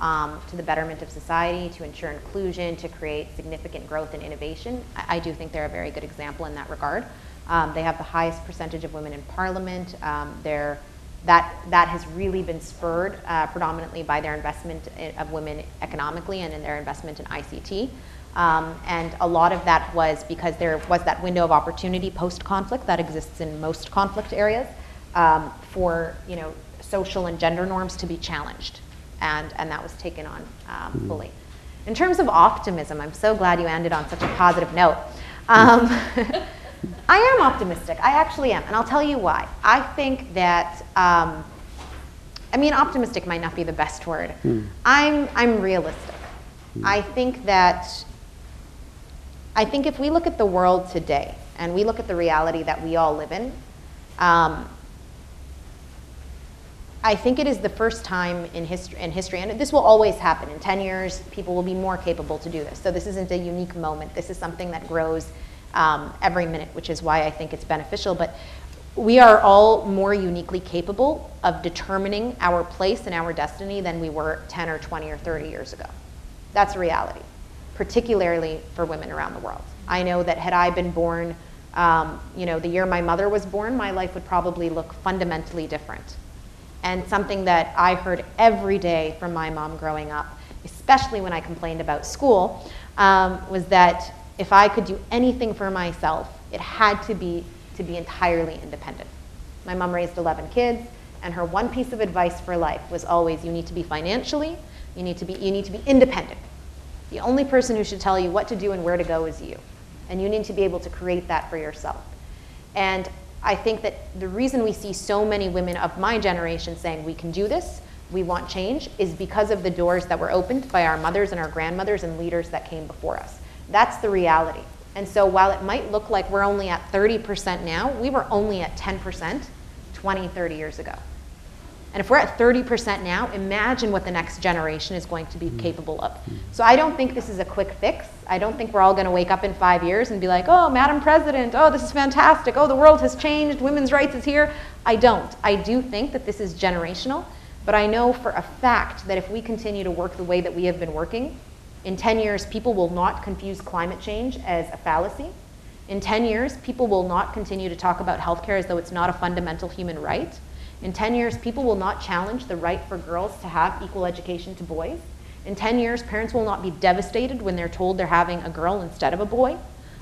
um, to the betterment of society, to ensure inclusion, to create significant growth and innovation, I, I do think they're a very good example in that regard. Um, they have the highest percentage of women in parliament. Um, they're That, that has really been spurred uh, predominantly by their investment in, of women economically and in their investment in I C T. Um, and a lot of that was because there was that window of opportunity post-conflict that exists in most conflict areas um, for, you know, social and gender norms to be challenged. And, and that was taken on um, fully. In terms of optimism, I'm so glad you ended on such a positive note. Um, I am optimistic. I actually am, and I'll tell you why. I think that, um, I mean, optimistic might not be the best word. Mm. I'm, I'm realistic. Mm. I think that, I think if we look at the world today, and we look at the reality that we all live in, um, I think it is the first time in history, in history, and this will always happen. In ten years, people will be more capable to do this. So this isn't a unique moment. This is something that grows Um, every minute, which is why I think it's beneficial. But we are all more uniquely capable of determining our place and our destiny than we were ten or twenty or thirty years ago. That's a reality, particularly for women around the world. I know that had I been born, um, you know, the year my mother was born, my life would probably look fundamentally different. And something that I heard every day from my mom growing up, especially when I complained about school, um, was that if I could do anything for myself, it had to be to be entirely independent. My mom raised eleven kids, and her one piece of advice for life was always, you need to be financially, you need to be, you need to be independent. The only person who should tell you what to do and where to go is you. And you need to be able to create that for yourself. And I think that the reason we see so many women of my generation saying we can do this, we want change, is because of the doors that were opened by our mothers and our grandmothers and leaders that came before us. That's the reality. And so while it might look like we're only at thirty percent now, we were only at ten percent twenty, thirty years ago. And if we're at thirty percent now, imagine what the next generation is going to be capable of. So I don't think this is a quick fix. I don't think we're all going to wake up in five years and be like, oh, Madam President, oh, this is fantastic. Oh, the world has changed. Women's rights is here. I don't. I do think that this is generational. But I know for a fact that if we continue to work the way that we have been working, in ten years, people will not confuse climate change as a fallacy. In ten years, people will not continue to talk about healthcare as though it's not a fundamental human right. In ten years, people will not challenge the right for girls to have equal education to boys. In ten years, parents will not be devastated when they're told they're having a girl instead of a boy.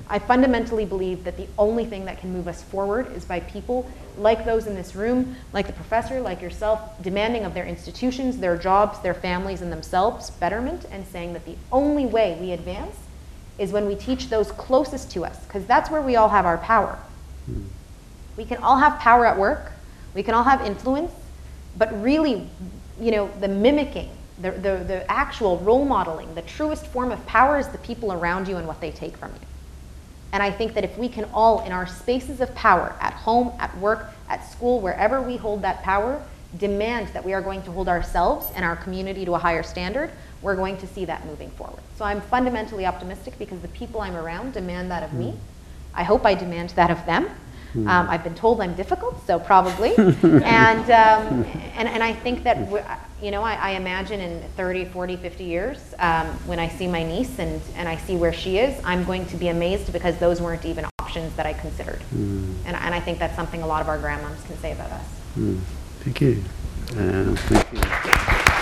I fundamentally believe that the only thing that can move us forward is by people like those in this room, like the professor, like yourself, demanding of their institutions, their jobs, their families, and themselves betterment, and saying that the only way we advance is when we teach those closest to us, because that's where we all have our power. Hmm. We can all have power at work, we can all have influence, but really, you know, the mimicking, the, the, the actual role modeling, the truest form of power is the people around you and what they take from you. And I think that if we can all, in our spaces of power, at home, at work, at school, wherever we hold that power, demand that we are going to hold ourselves and our community to a higher standard, we're going to see that moving forward. So I'm fundamentally optimistic because the people I'm around demand that of me. I hope I demand that of them. Um, I've been told I'm difficult, so probably. and, um, and and I think that, you know, I, I imagine in thirty, forty, fifty years, um, when I see my niece and, and I see where she is, I'm going to be amazed because those weren't even options that I considered. Mm. And, and I think that's something a lot of our grandmoms can say about us. Mm. Thank you. Uh, thank you.